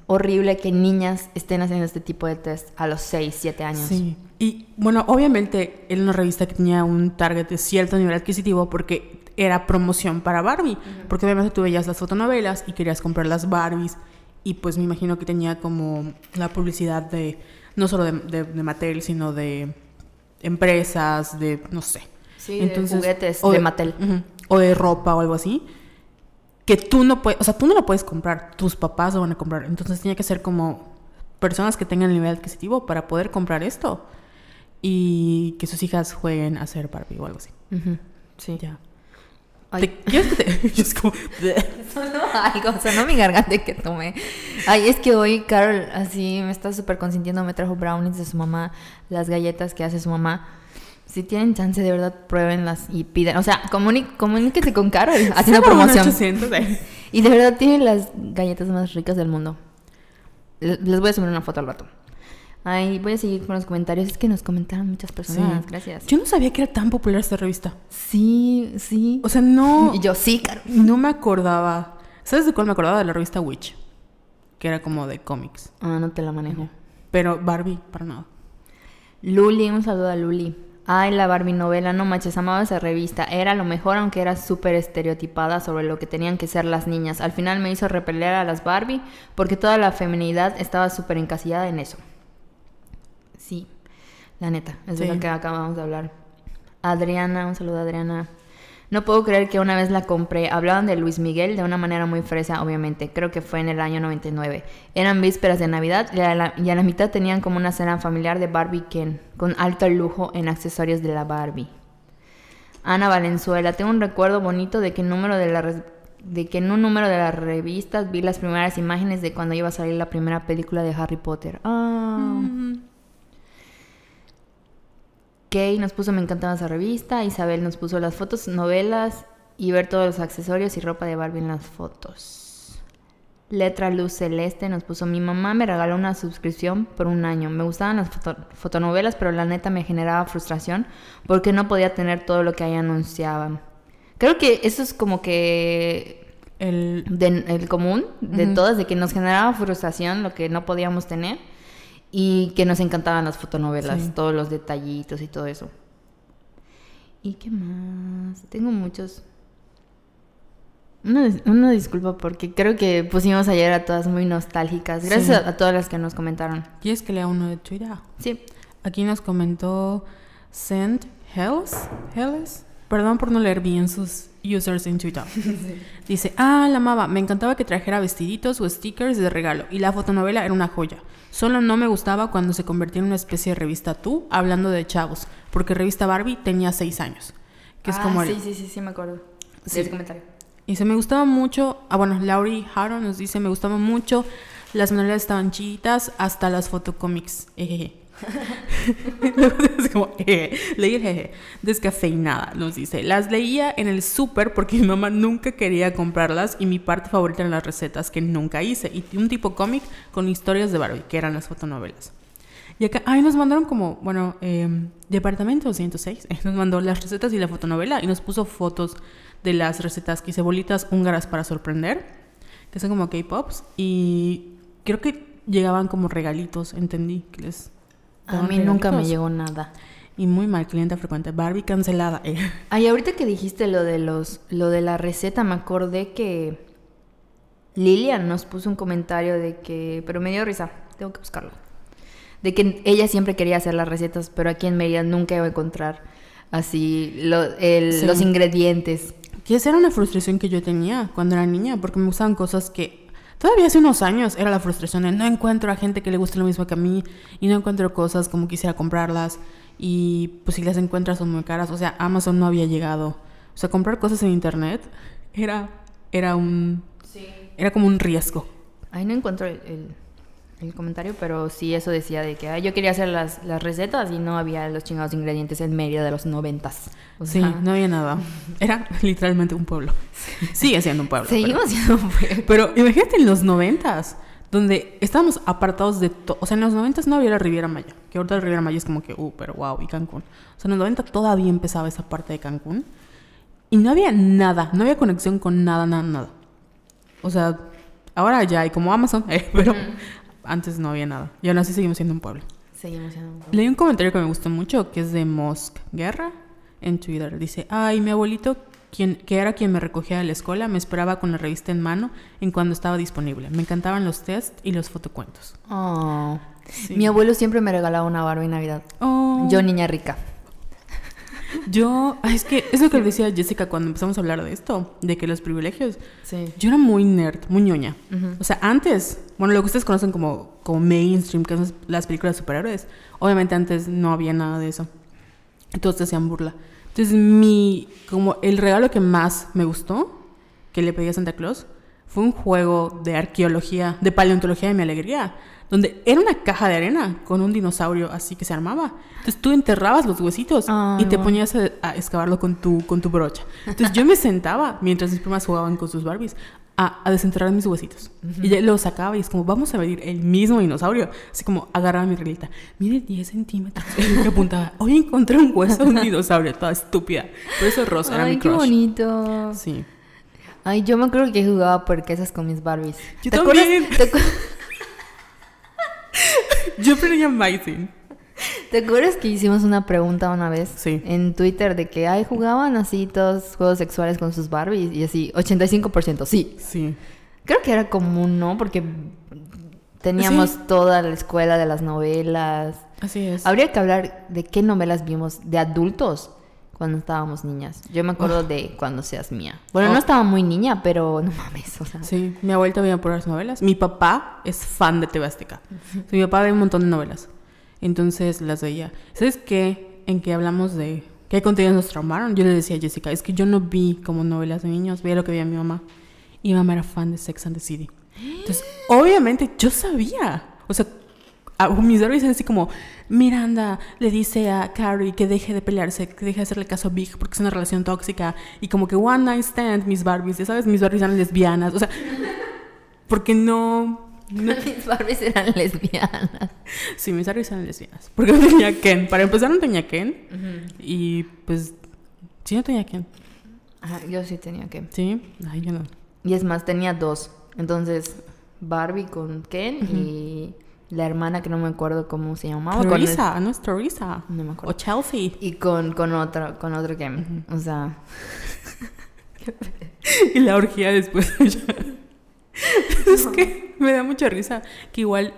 horrible que niñas estén haciendo este tipo de test a los seis, siete años. Sí. Y bueno, obviamente era una revista que tenía un target de cierto nivel adquisitivo porque era promoción para Barbie, uh-huh. porque obviamente tú veías las fotonovelas y querías comprar las Barbies y pues me imagino que tenía como la publicidad de no solo de, de, de Mattel, sino de empresas, de no sé. Sí, entonces, de juguetes o de, de Mattel. Uh-huh, o de ropa o algo así. Que tú no puedes, o sea, tú no lo puedes comprar, tus papás lo van a comprar. Entonces tenía que ser como personas que tengan nivel adquisitivo para poder comprar esto y que sus hijas jueguen a hacer Barbie o algo así. Uh-huh. Sí. Ya. Ay. ¿Te, ¿quieres que te...? Yo es como... Sonó algo, sonó mi garganta que tomé. Ay, es que hoy Carol así me está súper consintiendo, me trajo brownies de su mamá, las galletas que hace su mamá. Si tienen chance, de verdad, pruébenlas y pidan. O sea, comuní- comuníquense con Carol haciendo promoción. ochocientos, ¿eh? Y de verdad tienen las galletas más ricas del mundo. Les voy a subir una foto al rato. Ay, voy a seguir con los comentarios. Es que nos comentaron muchas personas. Sí. Gracias. Yo no sabía que era tan popular esta revista. Sí, sí. O sea, no... Y yo, sí, Carol. No me acordaba. ¿Sabes de cuál me acordaba? De la revista Witch. Que era como de cómics. Ah, no te la manejo. Pero Barbie, para nada. Luli, un saludo a Luli. Ay, la Barbie novela, no manches, amaba esa revista. Era lo mejor, aunque era súper estereotipada sobre lo que tenían que ser las niñas. Al final me hizo repeler a las Barbie porque toda la feminidad estaba súper encasillada en eso. Sí, la neta, es sí. de lo que acabamos de hablar. Adriana, un saludo a Adriana. No puedo creer que una vez la compré. Hablaban de Luis Miguel de una manera muy fresa, obviamente. Creo que fue en el año noventa y nueve. Eran vísperas de Navidad y a, la, y a la mitad tenían como una cena familiar de Barbie Ken, con alto lujo en accesorios de la Barbie. Ana Valenzuela. Tengo un recuerdo bonito de que, número de la, de que en un número de las revistas vi las primeras imágenes de cuando iba a salir la primera película de Harry Potter. Ah... Oh. Mm-hmm. Kay nos puso, me encantaba esa revista. Isabel nos puso las fotos, novelas y ver todos los accesorios y ropa de Barbie en las fotos. Letra Luz Celeste nos puso, mi mamá me regaló una suscripción por un año. Me gustaban las foto- fotonovelas, pero la neta me generaba frustración porque no podía tener todo lo que ahí anunciaban. Creo que eso es como que el, de, el común de uh-huh. todas, de que nos generaba frustración lo que no podíamos tener. Y que nos encantaban las fotonovelas, sí. todos los detallitos y todo eso. ¿Y qué más? Tengo muchos. Una, una disculpa porque creo que pusimos ayer a todas muy nostálgicas. Gracias sí. a, a todas las que nos comentaron. ¿Quieres que lea uno de Twitter? Sí. Aquí nos comentó Send Hells. Hells. Perdón por no leer bien sus users en Twitter. Sí. Dice, ah, la amaba. Me encantaba que trajera vestiditos o stickers de regalo. Y la fotonovela era una joya. Solo no me gustaba cuando se convertía en una especie de revista Tú, hablando de chavos. Porque revista Barbie tenía seis años. Que ah, es como sí, el... sí, sí, sí, me acuerdo. Sí. De ese comentario. Y se me gustaba mucho... Ah, bueno, Laurie Haro nos dice, me gustaba mucho. Las manualidades estaban chiditas, hasta las fotocómics. Ejeje. Es como, eh, leí jeje, descafeinada, nos dice. Las leía en el súper porque mi mamá nunca quería comprarlas y mi parte favorita eran las recetas que nunca hice y un tipo cómic con historias de Barbie que eran las fotonovelas. Y acá, ay, nos mandaron como, bueno, eh, departamento doscientos seis, nos mandó las recetas y la fotonovela y nos puso fotos de las recetas que hice, bolitas húngaras para sorprender, que son como K-pops, y creo que llegaban como regalitos, entendí que les... A mí nunca me llegó nada. Y muy mal, cliente frecuente. Barbie cancelada. Eh. Ay, ahorita que dijiste lo de los, lo de la receta, me acordé que Lilian nos puso un comentario de que... Pero me dio risa, tengo que buscarlo. De que ella siempre quería hacer las recetas, pero aquí en Mérida nunca iba a encontrar así lo, el, sí. los ingredientes. Y esa era una frustración que yo tenía cuando era niña, porque me gustaban cosas que... Todavía hace unos años era la frustración de no encuentro a gente que le guste lo mismo que a mí y no encuentro cosas como quisiera comprarlas y pues si las encuentras son muy caras. O sea, Amazon no había llegado. O sea, comprar cosas en internet era, era un... Sí. Era como un riesgo. Ahí no encuentro el, el, el comentario, pero sí, eso decía de que ay, yo quería hacer las, las recetas y no había los chingados ingredientes en Mérida de los noventas. O sea, sí, no había nada. Era literalmente un pueblo. Sigue siendo un pueblo. Seguimos pero, siendo un pueblo. Pero imagínate en los noventas, donde estábamos apartados de todo. O sea, en los noventas no había la Riviera Maya, que ahorita la Riviera Maya es como que, uh, pero wow, y Cancún. O sea, en los noventa todavía empezaba esa parte de Cancún y no había nada, no había conexión con nada, nada, nada. O sea, ahora ya hay como Amazon, eh, pero... Uh-huh. Antes no había nada. Y aún así seguimos siendo un pueblo. Seguimos siendo un pueblo. Leí un comentario que me gustó mucho, que es de Mosque Guerra en Twitter. Dice, ay, mi abuelito, quien, que era quien me recogía de la escuela, me esperaba con la revista en mano en cuando estaba disponible. Me encantaban los test y los fotocuentos. Oh. Sí. Mi abuelo siempre me regalaba una Barbie en Navidad. Oh. Yo, niña rica. Yo, es que es lo que decía Jessica cuando empezamos a hablar de esto, de que los privilegios, sí. Yo era muy nerd, muy ñoña. Uh-huh. O sea, antes, bueno, lo que ustedes conocen como, como mainstream, que son las películas de superhéroes, obviamente antes no había nada de eso. Entonces te hacían burla. Entonces mi, como el regalo que más me gustó, que le pedí a Santa Claus, fue un juego de arqueología, de paleontología de mi alegría, donde era una caja de arena con un dinosaurio así que se armaba. Entonces tú enterrabas los huesitos oh, y te ponías a, a excavarlo con tu, con tu brocha. Entonces yo me sentaba, mientras mis primas jugaban con sus Barbies, a, a desenterrar mis huesitos. Uh-huh. Y ya lo sacaba y es como, vamos a medir el mismo dinosaurio. Así como agarraba mi relita. Mire, diez centímetros. Y yo apuntaba, hoy encontré un hueso de un dinosaurio, toda estúpida. Por eso Rosa era mi crush. ¡Ay, qué bonito! Sí. Ay, yo me acuerdo que jugaba porquesas con mis Barbies. Yo ¿Te también. Acuerdas, te acu- Yo ponía My Scene. ¿Te acuerdas que hicimos una pregunta una vez? Sí. En Twitter de que, ay, jugaban así todos juegos sexuales con sus Barbies. Y así, ochenta y cinco por ciento, sí. Sí. Creo que era común, ¿no? Porque teníamos sí. toda la escuela de las novelas. Así es. Habría que hablar de qué novelas vimos de adultos cuando estábamos niñas. Yo me acuerdo Uf. de Cuando seas mía. Bueno, oh. no estaba muy niña, pero no mames, o sea. Sí, mi abuelita veía por las novelas. Mi papá es fan de T V Azteca. Uh-huh. Mi papá ve un montón de novelas. Entonces las veía. ¿Sabes qué? En que hablamos de qué contenidos nos traumaron, yo le decía a Jessica, es que yo no vi como novelas de niños, veía lo que veía mi mamá. Y mi mamá era fan de Sex and the City. Entonces, obviamente, yo sabía. O sea, a mis Barbies es así como, Miranda le dice a Carrie que deje de pelearse, que deje de hacerle caso a Big porque es una relación tóxica. Y como que one night stand, mis Barbies, ya sabes, mis Barbies eran lesbianas. O sea, porque no... no... mis Barbies eran lesbianas. Sí, mis Barbies eran lesbianas. Porque no tenía Ken. Para empezar no tenía Ken. Uh-huh. Y pues, sí no tenía Ken. Ajá, yo sí tenía Ken. Sí, ay, yo no. Y es más, tenía dos. Entonces, Barbie con Ken uh-huh. y... la hermana que no me acuerdo cómo se llamaba. Teresa, el... no es Teresa. No me acuerdo. O Chelsea. Y con, con, otro, con otro game. Uh-huh. O sea. Y la orgía después. Es que me da mucha risa. Que igual,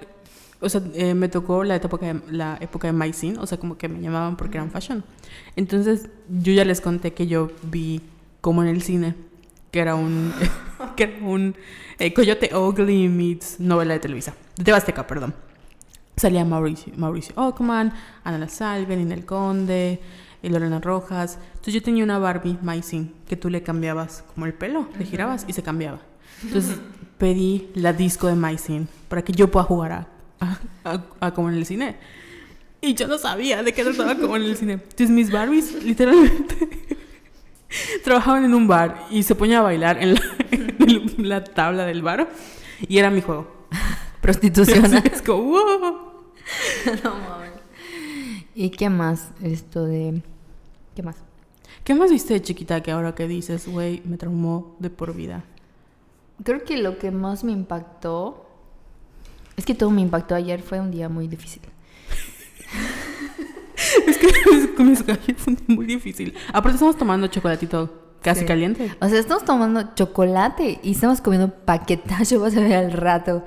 o sea, eh, me tocó la época, de, la época de My Scene. O sea, como que me llamaban porque eran fashion. Entonces, yo ya les conté que yo vi como en el cine. Que era un... que era un eh, Coyote Ugly meets novela de Televisa. De T V Azteca, perdón. Salía Mauricio, Mauricio Ockman, Ana La Salve, Ninel Conde, Lorena Rojas. Entonces yo tenía una Barbie, My Scene, que tú le cambiabas como el pelo, le girabas y se cambiaba. Entonces pedí la disco de My Scene para que yo pueda jugar a, a, a, a como en el cine. Y yo no sabía de qué trataba como en el cine. Entonces mis Barbies, literalmente... trabajaban en un bar y se ponía a bailar en la, en la tabla del bar y era mi juego. Prostitución. Es como, wow. No mames. ¿Y qué más? Esto de... ¿Qué más? ¿Qué más viste de chiquita que ahora que dices, güey, me traumó de por vida? Creo que lo que más me impactó... Es que todo me impactó ayer, fue un día muy difícil. Es que con mis galletas fue muy difícil. Aparte estamos tomando chocolatito casi sí. caliente. O sea, estamos tomando chocolate y estamos comiendo paquetazo, vas a ver al rato.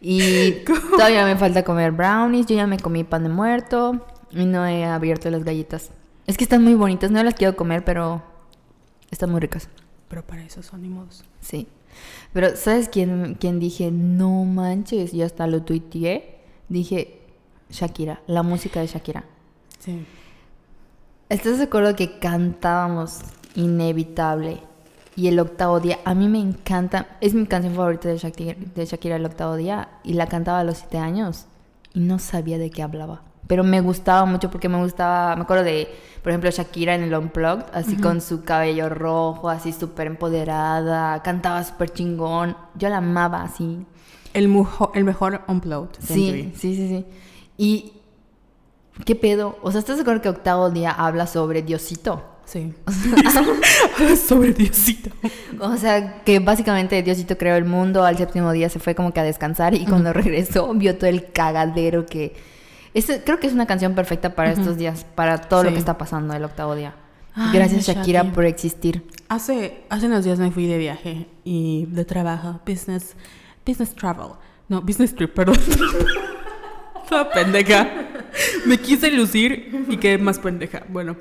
Y ¿Cómo? Todavía me falta comer brownies. Yo ya me comí pan de muerto y no he abierto las galletas. Es que están muy bonitas, no las quiero comer, pero están muy ricas. Pero para eso son animados. Sí. Pero ¿sabes quién, quién dije? No manches, yo hasta lo tuiteé. Dije, Shakira, la música de Shakira. Sí. ¿Estás de acuerdo que cantábamos Inevitable y El octavo día. A mí me encanta, es mi canción favorita de Shakira, de Shakira El octavo día, y la cantaba a los siete años y no sabía de qué hablaba. Pero me gustaba mucho porque me gustaba, me acuerdo de, por ejemplo, Shakira en el Unplugged, así uh-huh. con su cabello rojo, así súper empoderada, cantaba súper chingón. Yo la amaba así. El, mujo, el mejor Unplugged. Sí, sí, sí, sí. Y, ¿qué pedo? O sea, ¿estás de acuerdo que Octavo Día habla sobre Diosito? Sí. O sea, habla sobre Diosito. O sea, que básicamente Diosito creó el mundo, al séptimo día se fue como que a descansar y cuando uh-huh. regresó vio todo el cagadero que... Este, creo que es una canción perfecta para uh-huh. estos días, para todo sí. lo que está pasando el octavo día. Ay, gracias Shakira, Shakira por existir. Hace, hace unos días me fui de viaje y de trabajo, business, business travel, no, business trip, perdón. Toda pendeja. Me quise lucir y quedé más pendeja. Bueno,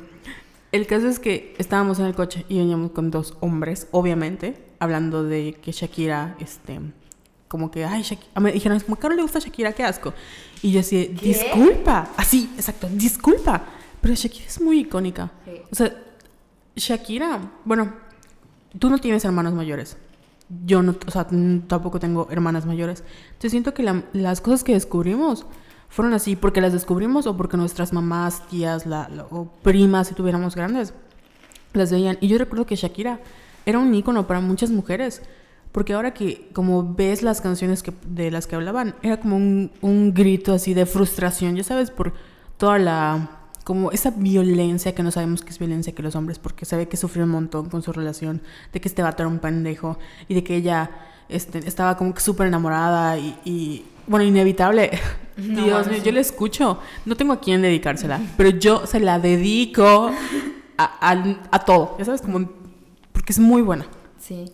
el caso es que estábamos en el coche y veníamos con dos hombres, obviamente, hablando de que Shakira, este... como que, ay, Shakira, me dijeron, es como, Carol le gusta Shakira, qué asco. Y yo así, disculpa, así, exacto, disculpa, pero Shakira es muy icónica. Sí. O sea, Shakira, bueno, tú no tienes hermanos mayores, yo no, o sea, tampoco tengo hermanas mayores. Yo siento que la, las cosas que descubrimos fueron así, porque las descubrimos o porque nuestras mamás, tías, la, la, o primas, si tuviéramos grandes, las veían. Y yo recuerdo que Shakira era un ícono para muchas mujeres. Porque ahora que, como ves las canciones que, de las que hablaban, era como un, un grito así de frustración, ya sabes, por toda la... como esa violencia que no sabemos que es violencia que los hombres, porque sabe que sufrió un montón con su relación, de que este vato era un pendejo, y de que ella este, estaba como que súper enamorada y, y... bueno, Inevitable. No, Dios mío, sí. Yo la escucho. No tengo a quién dedicársela, pero yo se la dedico a, a, a todo, ya sabes, como... porque es muy buena. Sí.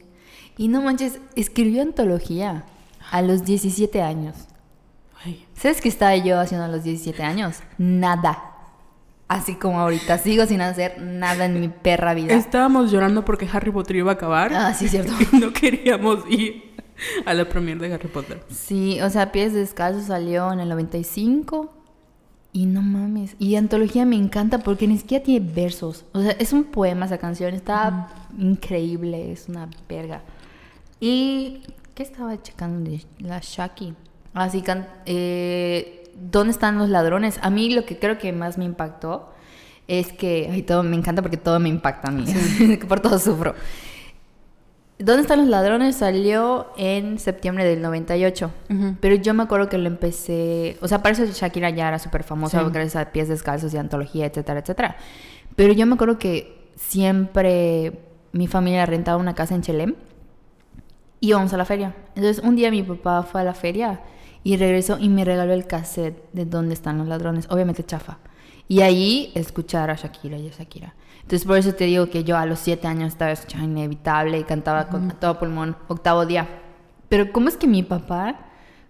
Y no manches, escribió Antología a los diecisiete años. Ay. ¿Sabes qué estaba yo haciendo a los diecisiete años? Nada. Así como ahorita, sigo sin hacer nada en mi perra vida. Estábamos llorando porque Harry Potter iba a acabar. Ah, sí, cierto. Y no queríamos ir a la premiere de Harry Potter. Sí, o sea, Pies Descalzos salió en el noventa y cinco. Y no mames. Y Antología me encanta porque ni siquiera tiene versos. O sea, es un poema esa canción. Está mm. increíble, es una verga. ¿Y qué estaba checando de la Shaki? Así que, eh, ¿dónde están los ladrones? A mí lo que creo que más me impactó es que... ay, todo me encanta porque todo me impacta a mí. Sí. Por todo sufro. ¿Dónde están los ladrones? Salió en septiembre del noventa y ocho. Uh-huh. Pero yo me acuerdo que lo empecé... o sea, para eso Shakira ya era súper famosa, sí. gracias a Pies Descalzos y Antología, etcétera, etcétera. Pero yo me acuerdo que siempre mi familia rentaba una casa en Chelem. Y íbamos a la feria. Entonces un día mi papá fue a la feria y regresó y me regaló el cassette de Dónde están los ladrones. Obviamente chafa. Y ahí escuchar a Shakira y a Shakira. Entonces por eso te digo que yo a los siete años estaba escuchando Inevitable y cantaba uh-huh. con todo pulmón Octavo Día. Pero ¿cómo es que mi papá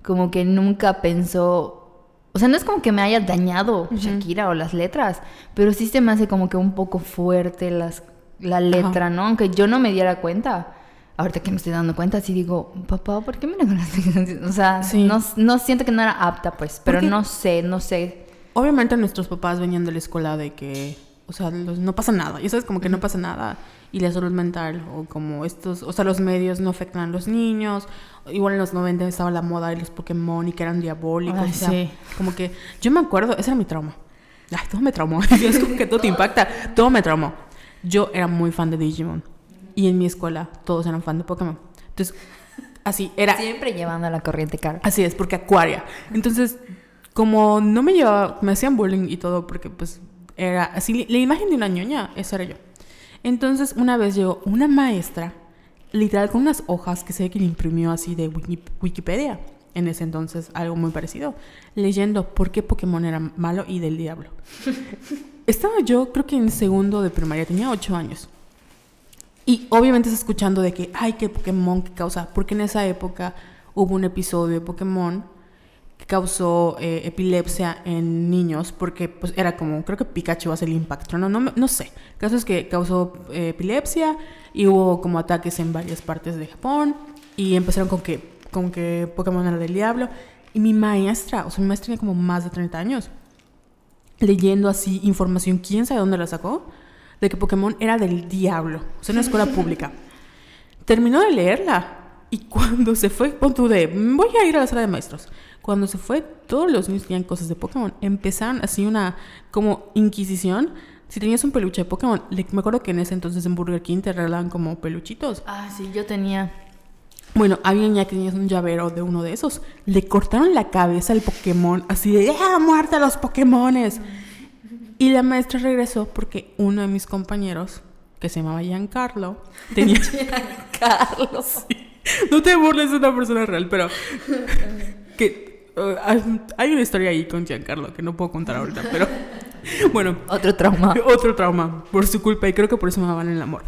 como que nunca pensó? O sea, no es como que me haya dañado uh-huh. Shakira o las letras, pero sí se me hace como que un poco fuerte las, la letra, uh-huh. ¿no? Aunque yo no me diera cuenta. Ahorita que me estoy dando cuenta, sí digo, papá, ¿por qué me regalaste canción? O sea, sí. no, no siento que no era apta, pues, pero porque no sé, no sé. Obviamente nuestros papás venían de la escuela de que, o sea, los, no pasa nada. Y sabes, como que no pasa nada. Y la salud mental, o como estos, o sea, los medios no afectan a los niños. Igual en los noventa estaba la moda de los Pokémon y que eran diabólicos. Ay, o sea, sí. Como que, yo me acuerdo, ese era mi trauma. Ay, todo me traumó. Es como que todo te impacta. Todo me traumó. Yo era muy fan de Digimon. Y en mi escuela todos eran fan de Pokémon. Entonces, así era. Siempre llevando la corriente, cara. Así es, porque Acuaria. Entonces, como no me llevaba, me hacían bullying y todo, porque pues era así. La imagen de una ñoña, esa era yo. Entonces, una vez llegó una maestra, literal, con unas hojas que se ve que le imprimió así de Wikipedia. En ese entonces, algo muy parecido. Leyendo por qué Pokémon era malo y del diablo. Estaba yo, creo que en segundo de primaria, tenía ocho años. Y obviamente estás escuchando de que, ay, qué Pokémon que causa. Porque en esa época hubo un episodio de Pokémon que causó eh, epilepsia en niños. Porque pues era como, creo que Pikachu hace el impacto. No, no, no sé. El caso es que causó eh, epilepsia y hubo como ataques en varias partes de Japón. Y empezaron con que, con que Pokémon era del diablo. Y mi maestra, o sea, mi maestra tenía como más de treinta años. Leyendo así información, quién sabe dónde la sacó. De que Pokémon era del diablo. O sea, una escuela pública. terminó de leerla y cuando se fue, pon tú de, voy a ir a la sala de maestros. Cuando se fue, todos los niños tenían cosas de Pokémon. Empezaron así una como inquisición. Si tenías un peluche de Pokémon, le, me acuerdo que en ese entonces en Burger King te regalaban como peluchitos. Ah, sí, yo tenía. Bueno, había ya que tenías un llavero de uno de esos. Le cortaron la cabeza al Pokémon, así de ¡ah, muerte a los Pokémones! Y la maestra regresó porque uno de mis compañeros, que se llamaba Giancarlo, tenía... Giancarlo. Sí. No te burles de una persona real, pero... que uh, hay una historia ahí con Giancarlo que no puedo contar ahorita, pero... Bueno. Otro trauma. Otro trauma, por su culpa, y creo que por eso me daban el amor.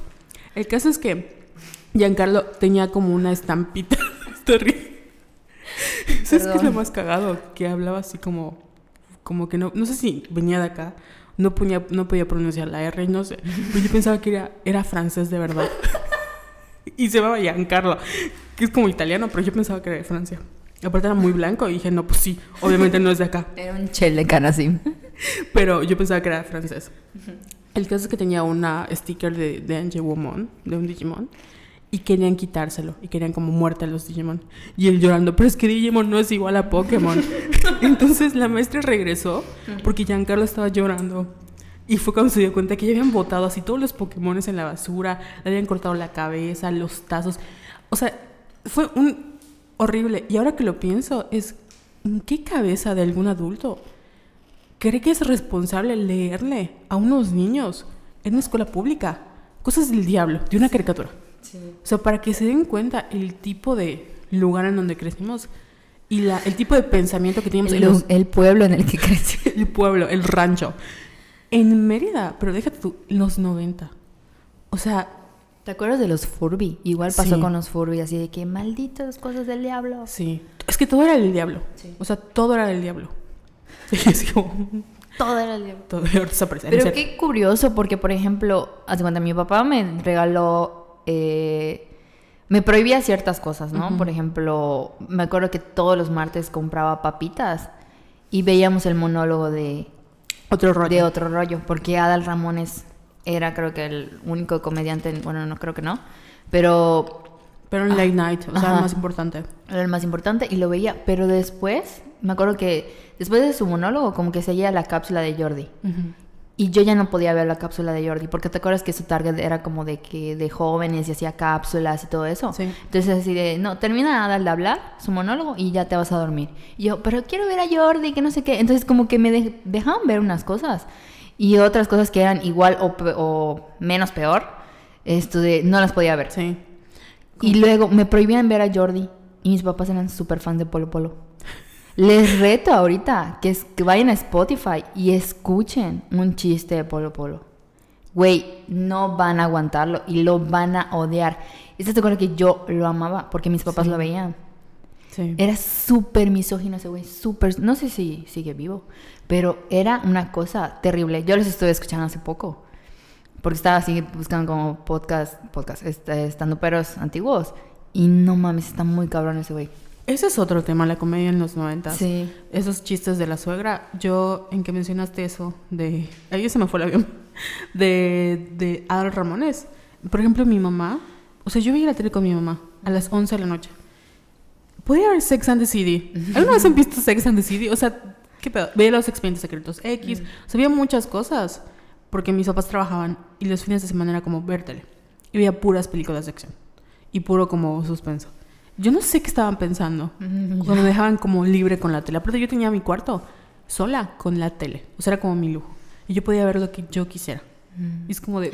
El caso es que Giancarlo tenía como una estampita. ¿Sabes qué es lo más cagado? Que hablaba así como... Como que no, no sé si venía de acá, no podía, no podía pronunciar la R, no sé. Pero yo pensaba que era, era francés de verdad. Y se llamaba Giancarlo, que es como italiano, pero yo pensaba que era de Francia. Aparte era muy blanco y dije, no, pues sí, obviamente no es de acá. Era un chelecán así. Pero yo pensaba que era francés. Uh-huh. El caso es que tenía una sticker de, de Angie Woman, de un Digimon. Y querían quitárselo. Y querían como muerte a los Digimon. Y él llorando, pero es que Digimon no es igual a Pokémon. Entonces la maestra regresó porque Giancarlo estaba llorando. Y fue cuando se dio cuenta que ya habían botado así todos los Pokémones en la basura. Le habían cortado la cabeza, los tazos. O sea, fue un horrible. Y ahora que lo pienso es, ¿en qué cabeza de algún adulto cree que es responsable leerle a unos niños en una escuela pública cosas del diablo, de una caricatura? Sí. O sea, para que se den cuenta el tipo de lugar en donde crecimos y la, el tipo de pensamiento que teníamos. El, los, el pueblo en el que crecí. El pueblo, el rancho. En Mérida, pero déjate tú, los noventa. O sea... ¿Te acuerdas de los Furby? Igual pasó sí. Con los Furby, así de que malditas cosas del diablo. Sí. Es que todo era del diablo. Sí. O sea, todo era del diablo. Es como... Todo era el diablo. Todo era desaparecer. Pero qué curioso, porque por ejemplo, hace cuenta mi papá me regaló... Eh, me prohibía ciertas cosas, ¿no? Uh-huh. Por ejemplo, me acuerdo que todos los martes compraba papitas y veíamos el monólogo de Otro rollo, de otro rollo porque Adal Ramones era creo que el único comediante, bueno, no creo que no, pero... Pero en late ah, night, o sea, ajá, el más importante. Era el más importante y lo veía, pero después, me acuerdo que después de su monólogo como que seguía la cápsula de Jordi. Uh-huh. Y yo ya no podía ver la cápsula de Jordi, porque te acuerdas que su target era como de que de jóvenes y hacía cápsulas y todo eso. Sí. Entonces así de, no, termina Adal de hablar su monólogo y ya te vas a dormir. Y yo, pero quiero ver a Jordi, que no sé qué. Entonces como que me dej- dejaban ver unas cosas y otras cosas que eran igual o, pe- o menos peor, esto de no las podía ver. Sí. Y luego me prohibían ver a Jordi y mis papás eran súper fans de Polo Polo. Les reto ahorita que, es, que vayan a Spotify y escuchen un chiste de Polo Polo. Güey, no van a aguantarlo y lo van a odiar. Esto te acuerdo que yo lo amaba porque mis papás sí. Lo veían. Sí. Era súper misógino ese güey, súper... No sé si sigue vivo, pero era una cosa terrible. Yo los estuve escuchando hace poco porque estaba así buscando como podcast, podcast estanduperos antiguos y no mames, está muy cabrón ese güey. Ese es otro tema, la comedia en los noventas. Sí. Esos chistes de la suegra. Yo, en que mencionaste eso de... Ahí se me fue el avión. De, de Adal Ramones. Por ejemplo, mi mamá... O sea, yo veía la tele con mi mamá a las once de la noche. Podía ver Sex and the City. ¿Alguna vez han visto Sex and the City? O sea, ¿qué pedo? Veía los expedientes secretos X. Mm. O sea, veía muchas cosas. Porque mis papás trabajaban y los fines de semana era como ver tele. Y veía puras películas de acción. Y puro como suspenso. Yo no sé qué estaban pensando cuando me dejaban como libre con la tele. Aparte yo tenía mi cuarto sola con la tele. O sea, era como mi lujo. Y yo podía ver lo que yo quisiera. Mm. Y es como de...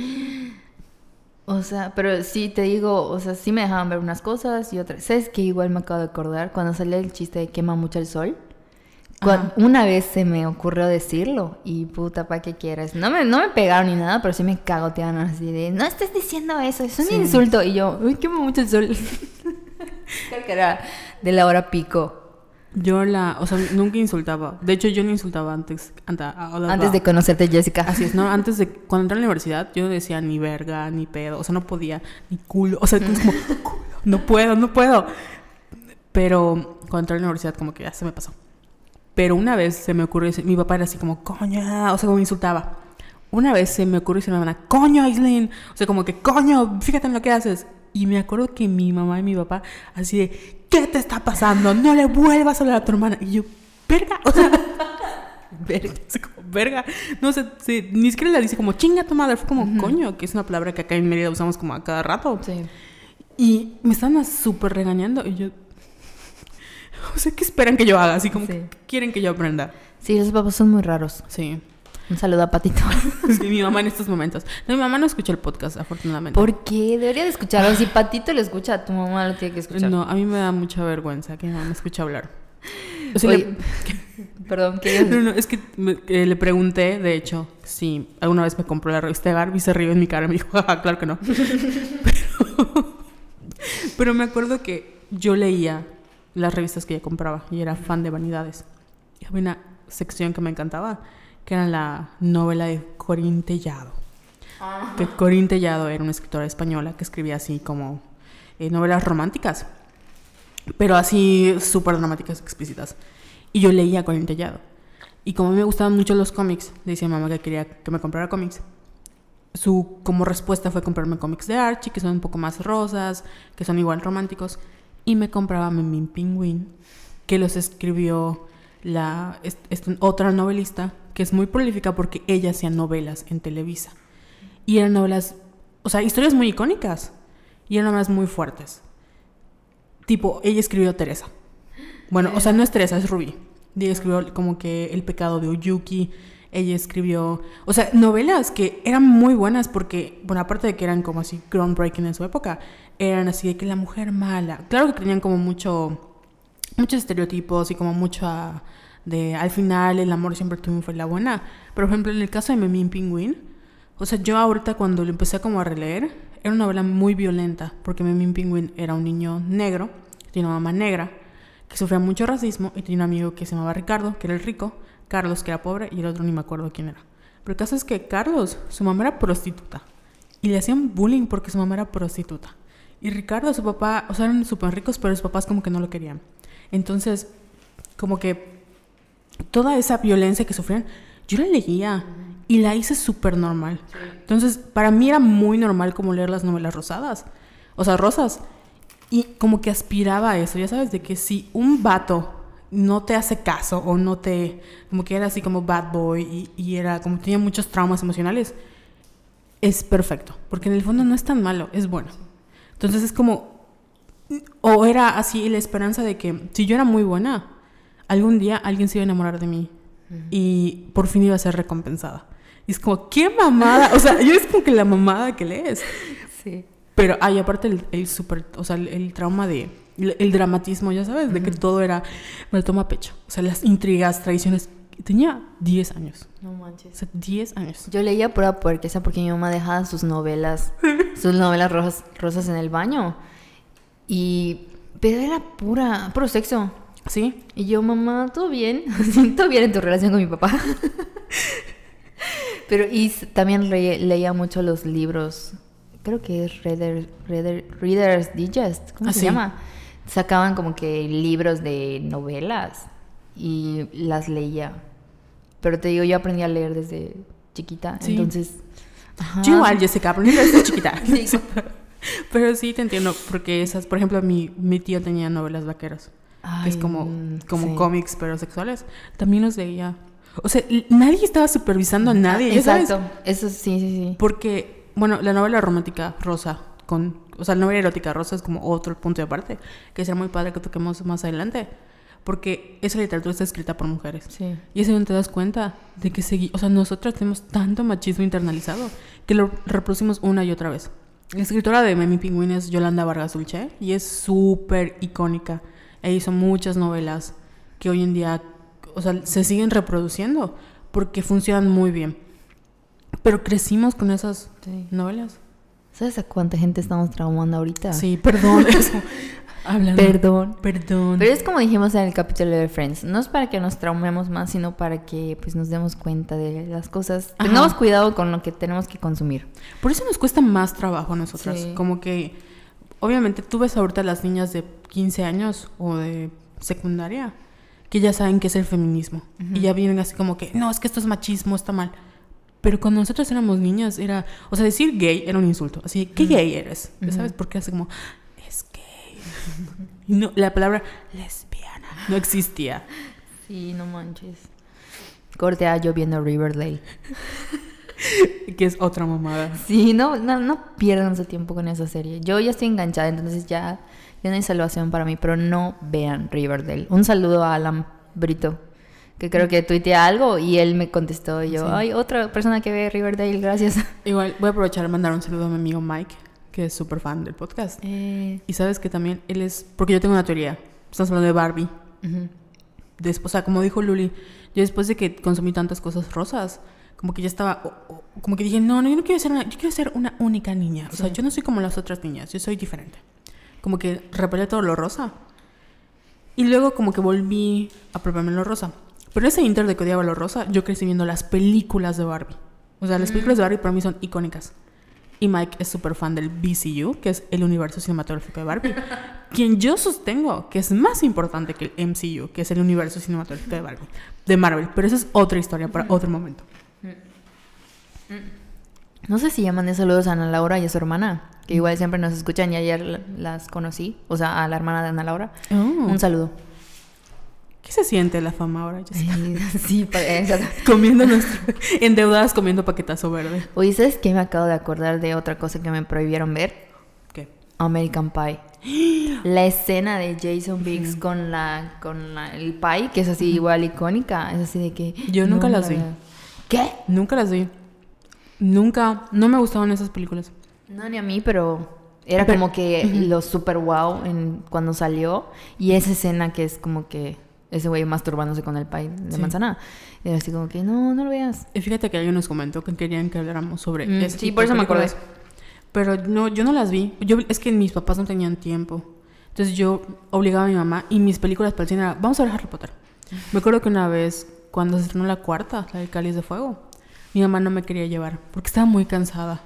O sea, pero sí te digo, o sea, sí me dejaban ver unas cosas y otras. ¿Sabes qué? Igual me acabo de acordar cuando salió el chiste de quema mucho el sol. Cuando, una vez se me ocurrió decirlo y puta, ¿para qué quieres? No me, no me pegaron ni nada, pero sí me cagotearon así de... No estés diciendo eso, es un sí. insulto. Y yo, uy, quema mucho el sol. Creo que era de la hora pico. Yo la, o sea, nunca insultaba. De hecho, yo no insultaba antes. Anta, hola, antes de conocerte, Jessica. Así es, no, antes de, cuando entré a la universidad, yo no decía ni verga, ni pedo. O sea, no podía, ni culo. O sea, es como, culo, no puedo, no puedo. Pero cuando entré a la universidad, como que ya se me pasó. Pero una vez se me ocurrió, mi papá era así como, coña, o sea, como insultaba. Una vez se me ocurrió y se me van a, coño, Aislinn. O sea, como que, coño, fíjate en lo que haces. Y me acuerdo que mi mamá y mi papá así de, ¿qué te está pasando? No le vuelvas a hablar a tu hermana. Y yo, verga, o sea, verga, como, verga. No sé, sí, ni siquiera la dice como, chinga tu madre. Fue como, uh-huh. coño, que es una palabra que acá en Mérida usamos como a cada rato. Sí. Y me estaban súper regañando. Y yo, o sea, ¿qué esperan que yo haga? Así como, sí. que quieren que yo aprenda. Sí, los papás son muy raros. Sí. Un saludo a Patito. Sí, mi mamá en estos momentos. No, mi mamá no escucha el podcast, afortunadamente. ¿Por qué? Debería de escucharlo. Si Patito lo escucha, tu mamá lo tiene que escuchar. No, a mí me da mucha vergüenza que mi mamá me escuche hablar. O sea, Oye, le... Perdón, ¿qué dices? No, no, es que me, eh, le pregunté, de hecho, si alguna vez me compró la revista de Barbie, se rió en mi cara y me dijo, ah, claro que no. Pero, pero me acuerdo que yo leía las revistas que ella compraba y era fan de Vanidades. Y había una sección que me encantaba, que era la novela de Corín Tellado. Ajá. Que Corín Tellado era una escritora española que escribía así como eh, novelas románticas, pero así súper dramáticas, explícitas. Y yo leía Corín Tellado. Y como me gustaban mucho los cómics, le decía a mamá que quería que me comprara cómics. Su como respuesta fue comprarme cómics de Archie, que son un poco más rosas, que son igual románticos. Y me compraba Memín Pingüín, que los escribió la, es, es, otra novelista que es muy prolífica porque ella hacía novelas en Televisa. Y eran novelas, o sea, historias muy icónicas. Y eran novelas muy fuertes. Tipo, ella escribió Teresa. Bueno, o sea, no es Teresa, es Rubí. Ella escribió como que El pecado de Uyuki. Ella escribió, o sea, novelas que eran muy buenas porque, bueno, aparte de que eran como así groundbreaking en su época, eran así de que la mujer mala. Claro que tenían como mucho, muchos estereotipos y como mucha de, al final el amor siempre triunfa y la buena. Pero, por ejemplo, en el caso de Memín Pingüín, o sea, yo ahorita cuando lo empecé como a releer, era una novela muy violenta porque Memín Pingüín era un niño negro, tenía una mamá negra que sufría mucho racismo y tenía un amigo que se llamaba Ricardo, que era el rico, Carlos, que era pobre, y el otro ni me acuerdo quién era. Pero el caso es que Carlos, su mamá era prostituta y le hacían bullying porque su mamá era prostituta. Y Ricardo, su papá, o sea, eran súper ricos, pero sus papás como que no lo querían. Entonces, como que toda esa violencia que sufrían, yo la leía y la hice súper normal. Entonces, para mí era muy normal como leer las novelas rosadas, o sea, rosas. Y como que aspiraba a eso, ya sabes, de que si un vato no te hace caso o no te... Como que era así como bad boy y, y era como tenía muchos traumas emocionales, es perfecto. Porque en el fondo no es tan malo, es bueno. Entonces es como... O era así la esperanza de que si yo era muy buena, algún día alguien se iba a enamorar de mí. Uh-huh. Y por fin iba a ser recompensada. Y es como, ¡qué mamada! O sea, yo es como que la mamada que lees. Sí. Pero, ay, aparte el, el super... O sea, el, el trauma de... El, el dramatismo, ya sabes, uh-huh. de que todo era... Me lo tomo a pecho. O sea, las intrigas, traiciones... Tenía diez años. No manches. O sea, diez años. Yo leía pura puerquesa porque mi mamá dejaba sus novelas... sus novelas rosas, rosas en el baño. Y... Pero era pura... Puro sexo. Sí. Y yo, mamá, ¿todo bien? ¿Todo bien en tu relación con mi papá? Pero y también re, leía mucho los libros... Creo que es Reader, Reader, Reader's Digest, ¿cómo ah, se sí? llama? Sacaban como que libros de novelas y las leía. Pero te digo, yo aprendí a leer desde chiquita, sí. entonces... Ajá. Yo igual, Jessica, aprendí desde chiquita. Sí. Pero, pero sí te entiendo, porque esas... Por ejemplo, mi, mi tío tenía novelas vaqueras, Ay, que es como, como sí. cómics, pero sexuales. También los leía. O sea, nadie estaba supervisando a nadie, ah, exacto. ¿sabes? Eso sí, sí, sí. Porque... Bueno, la novela romántica rosa, con, o sea, la novela erótica rosa es como otro punto de aparte, que será muy padre que toquemos más adelante, porque esa literatura está escrita por mujeres. Sí. Y eso no te das cuenta de que seguí, o sea, nosotras tenemos tanto machismo internalizado que lo reproducimos una y otra vez. La escritora de Memín Pingüín es Yolanda Vargas Dulce y es súper icónica. E hizo muchas novelas que hoy en día, o sea, se siguen reproduciendo porque funcionan muy bien. Pero crecimos con esas sí. novelas. ¿Sabes a cuánta gente estamos traumando ahorita? Sí, perdón. Eso. Hablando. Perdón. Perdón. Pero es como dijimos en el capítulo de Friends. No es para que nos traumemos más, sino para que pues, nos demos cuenta de las cosas. Ajá. Tengamos cuidado con lo que tenemos que consumir. Por eso nos cuesta más trabajo a nosotras. Sí. Como que, obviamente, tú ves ahorita a las niñas de quince años o de secundaria que ya saben qué es el feminismo. Uh-huh. Y ya vienen así como que, no, es que esto es machismo, está mal. Pero cuando nosotros éramos niñas era... O sea, decir gay era un insulto. Así, ¿qué mm. gay eres? Mm-hmm. ¿Sabes? Porque hace como... Es gay. No, la palabra lesbiana no existía. Sí, no manches. Corte A, yo viendo Riverdale. Que es otra mamada. Sí, no, no, no pierdan su tiempo con esa serie. Yo ya estoy enganchada, entonces ya, ya no hay salvación para mí. Pero no vean Riverdale. Un saludo a Alan Brito, que creo que tuiteé algo y él me contestó. Y yo, sí. Ay, otra persona que ve Riverdale, gracias. Igual voy a aprovechar a mandar un saludo a mi amigo Mike, que es súper fan del podcast. eh. Y sabes que también él es... Porque yo tengo una teoría. Estamos hablando de Barbie. Uh-huh. Después, o sea, como dijo Luli, yo después de que consumí tantas cosas rosas, como que ya estaba, o, o, como que dije, no, no, yo no quiero ser una, yo quiero ser una única niña. O sea, sí. Yo no soy como las otras niñas, yo soy diferente. Como que repelé todo lo rosa. Y luego como que volví a probarme lo rosa. Pero ese inter de que odiaba lo rosa, yo crecí viendo las películas de Barbie. O sea, las películas de Barbie para mí son icónicas. Y Mike es súper fan del B C U, que es el universo cinematográfico de Barbie. Quien yo sostengo que es más importante que el M C U, que es el universo cinematográfico de Barbie, de Marvel. Pero esa es otra historia para otro momento. No sé si llaman de saludos a Ana Laura y a su hermana, que igual siempre nos escuchan y ayer las conocí, o sea, a la hermana de Ana Laura. Oh. Un saludo. ¿Qué se siente la fama ahora? Sí, sí, comiendo nuestro... endeudadas comiendo paquetazo verde. Oye, ¿sabes qué? Me acabo de acordar de otra cosa que me prohibieron ver. ¿Qué? American Pie. La escena de Jason Biggs mm. con la con la, el pie, que es así igual icónica, es así de que... Yo nunca, nunca las vi. ¿Qué? Nunca las vi. Nunca, no me gustaban esas películas. No, ni a mí, pero era pero, como que uh-huh. lo super wow en, cuando salió. Y esa escena que es como que ese güey masturbándose con el pie de sí. manzana. Y era así como que no, no lo veas. Y fíjate que alguien nos comentó que querían que habláramos sobre mm, eso. Sí, por eso películas. Me acordé. Pero no, yo no las vi. Yo, es que mis papás no tenían tiempo. Entonces yo obligaba a mi mamá y mis películas para el cine era, vamos a ver Harry Potter. Me acuerdo que una vez, cuando se estrenó la cuarta, la del Cáliz de Fuego, mi mamá no me quería llevar porque estaba muy cansada.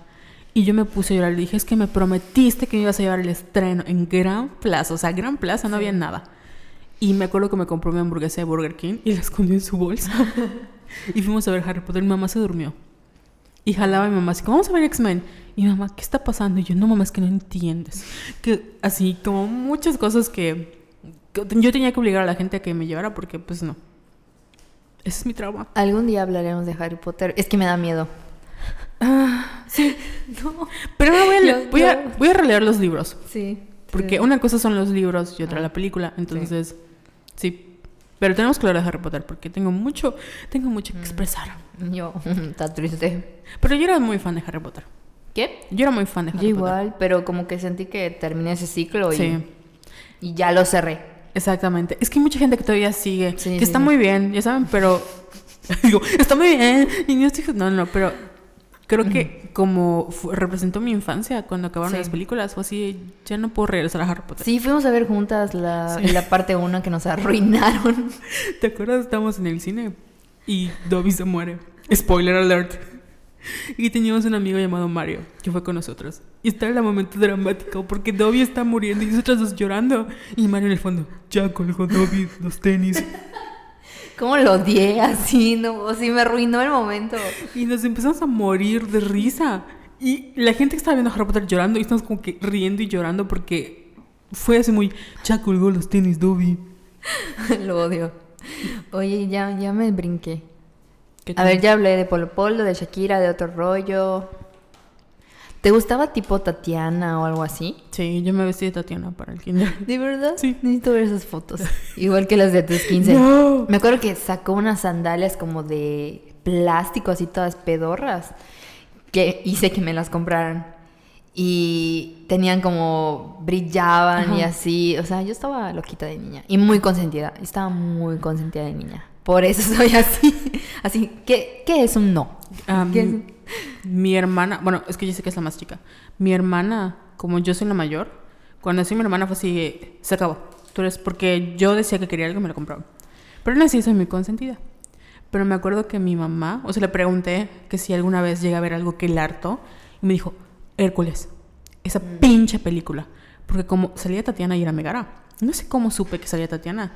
Y yo me puse a llorar. Le dije, es que me prometiste que me ibas a llevar el estreno en Gran Plaza. O sea, Gran Plaza no sí. había nada. Y me acuerdo que me compró mi hamburguesa de Burger King y la escondí en su bolsa. Y fuimos a ver Harry Potter. Mi mamá se durmió. Y jalaba a mi mamá así, como, vamos a ver X-Men. Y mi mamá, ¿qué está pasando? Y yo, no, mamá, es que no entiendes. Que así, como muchas cosas que, que yo tenía que obligar a la gente a que me llevara porque, pues, no. Ese es mi trauma. Algún día hablaremos de Harry Potter. Es que me da miedo. Ah, sí. No. Pero ahora voy a, le- yo, voy, yo... A, voy a releer los libros. Sí. Porque sí. una cosa son los libros y otra ah, la película. Entonces... Sí. Sí, pero tenemos que hablar de Harry Potter porque tengo mucho, tengo mucho que expresar. Yo, está triste. Pero yo era muy fan de Harry Potter. ¿Qué? Yo era muy fan de Harry yo Potter. Yo igual, pero como que sentí que terminé ese ciclo y, sí. y ya lo cerré. Exactamente. Es que hay mucha gente que todavía sigue, sí, que sí, está sí. muy bien, ya saben, pero... digo, está muy bien. Y yo estoy... No, no, pero creo que como f- representó mi infancia cuando acabaron sí. las películas, fue así, ya no puedo regresar a Harry Potter. Sí, fuimos a ver juntas la, sí. la parte uno que nos arruinaron. ¿Te acuerdas? Estábamos en el cine y Dobby se muere. Spoiler alert. Y teníamos un amigo llamado Mario que fue con nosotros. Y estaba en el momento dramático porque Dobby está muriendo y nosotros dos llorando. Y Mario en el fondo, ya colgó Dobby los tenis. ¿Cómo lo odié así? No, sí, me arruinó el momento. Y nos empezamos a morir de risa. Y la gente que estaba viendo a Harry Potter llorando, y estamos como que riendo y llorando porque fue así muy... Ya colgó los tenis, Dobby. Lo odio. Oye, ya, ya me brinqué. A ver, ya hablé de Polo Polo, de Shakira, de Otro Rollo. ¿Te gustaba tipo Tatiana o algo así? Sí, yo me vestí de Tatiana para el kinder. ¿De verdad? Sí. Necesito ver esas fotos. Igual que las de tus quince. No. Me acuerdo que sacó unas sandalias como de plástico, así todas pedorras, que hice que me las compraran. Y tenían como... brillaban. Ajá. Y así. O sea, yo estaba loquita de niña. Y muy consentida. Estaba muy consentida de niña. Por eso soy así. Así, ¿qué, qué es un no? Um, ¿Qué es un... Mi hermana, bueno, es que yo sé que es la más chica. Mi hermana, como yo soy la mayor, cuando nací mi hermana fue así, se acabó. Entonces, porque yo decía que quería algo y me lo compraban. Pero no así, soy muy consentida. Pero me acuerdo que mi mamá, o sea, le pregunté que si alguna vez llega a ver algo que le hartó. Y me dijo, Hércules, esa mm. pinche película. Porque como salía Tatiana y era Megara, no sé cómo supe que salía Tatiana.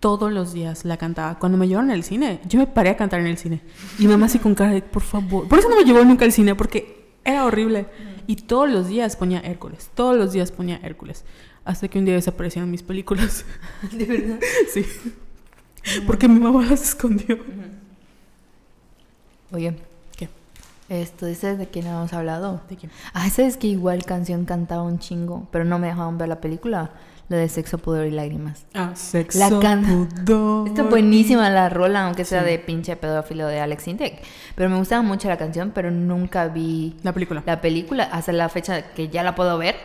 todos los días la cantaba. Cuando me llevaron al cine, yo me paré a cantar en el cine. Y mamá así con cara de, por favor. Por eso no me llevó nunca al cine, porque era horrible. Y todos los días ponía Hércules. Todos los días ponía Hércules. Hasta que un día desaparecieron mis películas. ¿De verdad? Sí. Uh-huh. Porque mi mamá las escondió. Uh-huh. Oye. ¿Qué? Esto, ¿sabes de quién habíamos hablado? ¿De quién? Ah, ¿sabes que igual canción cantaba un chingo? Pero no me dejaban ver la película. La de Sexo, Pudor y Lágrimas. Ah, Sexo, la can... Pudor. Está buenísima la rola, aunque sea sí. de pinche pedófilo de Alex Intec. Pero me gustaba mucho la canción, pero nunca vi... La película. La película, hasta la fecha que ya la puedo ver,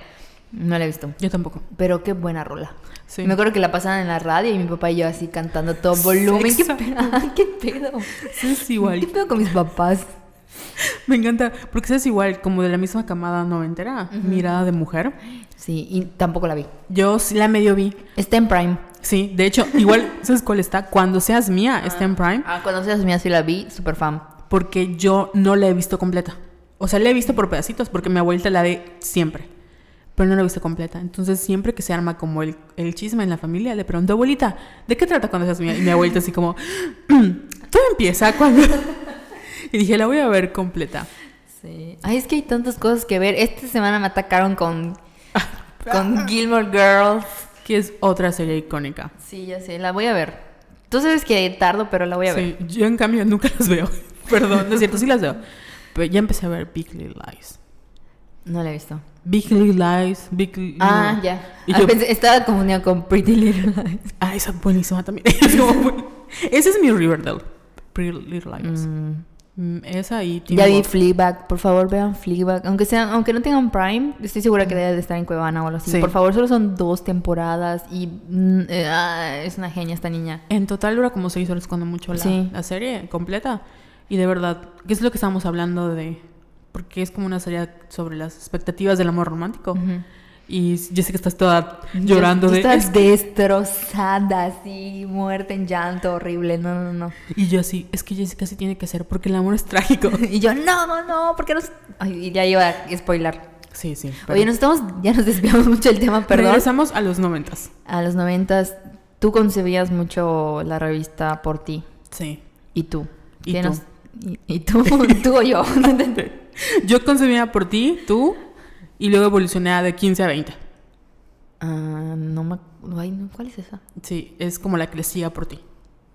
no la he visto. Yo tampoco. Pero qué buena rola. Sí. Me acuerdo que la pasaban en la radio y mi papá y yo así cantando todo volumen. Sexo. ¿Qué pedo? ¿Qué pedo? Sí, es igual. ¿Qué pedo con mis papás? Me encanta, porque es igual, como de la misma camada noventera, uh-huh. Mirada de Mujer. Sí, y tampoco la vi. Yo sí la medio vi. Está en Prime. Sí, de hecho, igual, ¿sabes cuál está? Cuando Seas Mía, ah, está en Prime. Ah, Cuando Seas Mía sí la vi, super fan. Porque yo no la he visto completa. O sea, la he visto por pedacitos, porque mi abuelita la ve siempre. Pero no la he visto completa. Entonces, siempre que se arma como el, el chisme en la familia, le pregunto, abuelita, ¿de qué trata Cuando Seas Mía? Y mi abuelita así como, todo empieza cuando... Y dije, la voy a ver completa. Sí. Ay, es que hay tantas cosas que ver. Esta semana me atacaron con, con Gilmore Girls. Que es otra serie icónica. Sí, ya sé, la voy a ver. Tú sabes que tardo, pero la voy a ver. Sí, yo en cambio nunca las veo. Perdón, no es cierto, sí las veo. Pero ya empecé a ver Big Little Lies. No la he visto. Big Little Lies, Big Little... Ah, no. Ya. Ah, yo... pensé, estaba confundida con Pretty Little Lies. Ah, esa es buenísima también. Es como buen... Ese es mi Riverdale. Pretty Little Lies. Mm. Esa y ya vi Fleabag, por favor vean Fleabag, aunque sean, aunque no tengan Prime, estoy segura que debe de estar en Cuevana o algo así. Sí. Por favor, solo son dos temporadas y mm, eh, es una genia esta niña. En total dura como seis horas cuando mucho la, sí. la serie completa y de verdad, ¿qué es lo que estábamos hablando de? Porque es como una serie sobre las expectativas del amor romántico. Uh-huh. Y yo sé que estás toda llorando. Yo, yo estás de... destrozada, así, muerta en llanto, horrible. No, no, no. Y yo así, es que Jessica sí tiene que ser porque el amor es trágico. Y yo, no, no, no, porque no... Ay, y ya iba a spoilar. Sí, sí. Pero... Oye, nos estamos... Ya nos desviamos mucho del tema, perdón. Regresamos a los noventas. A los noventas. Tú concebías mucho la revista Por Ti. Sí. ¿Y tú? ¿Y tú? Nos... ¿Y, y tú? ¿Tú o yo? Yo concebía Por Ti, tú... Y luego evolucioné de quince a veinte. Ah, uh, no me... Ay, no, ¿cuál es esa? Sí, es como la que le siga Por Ti.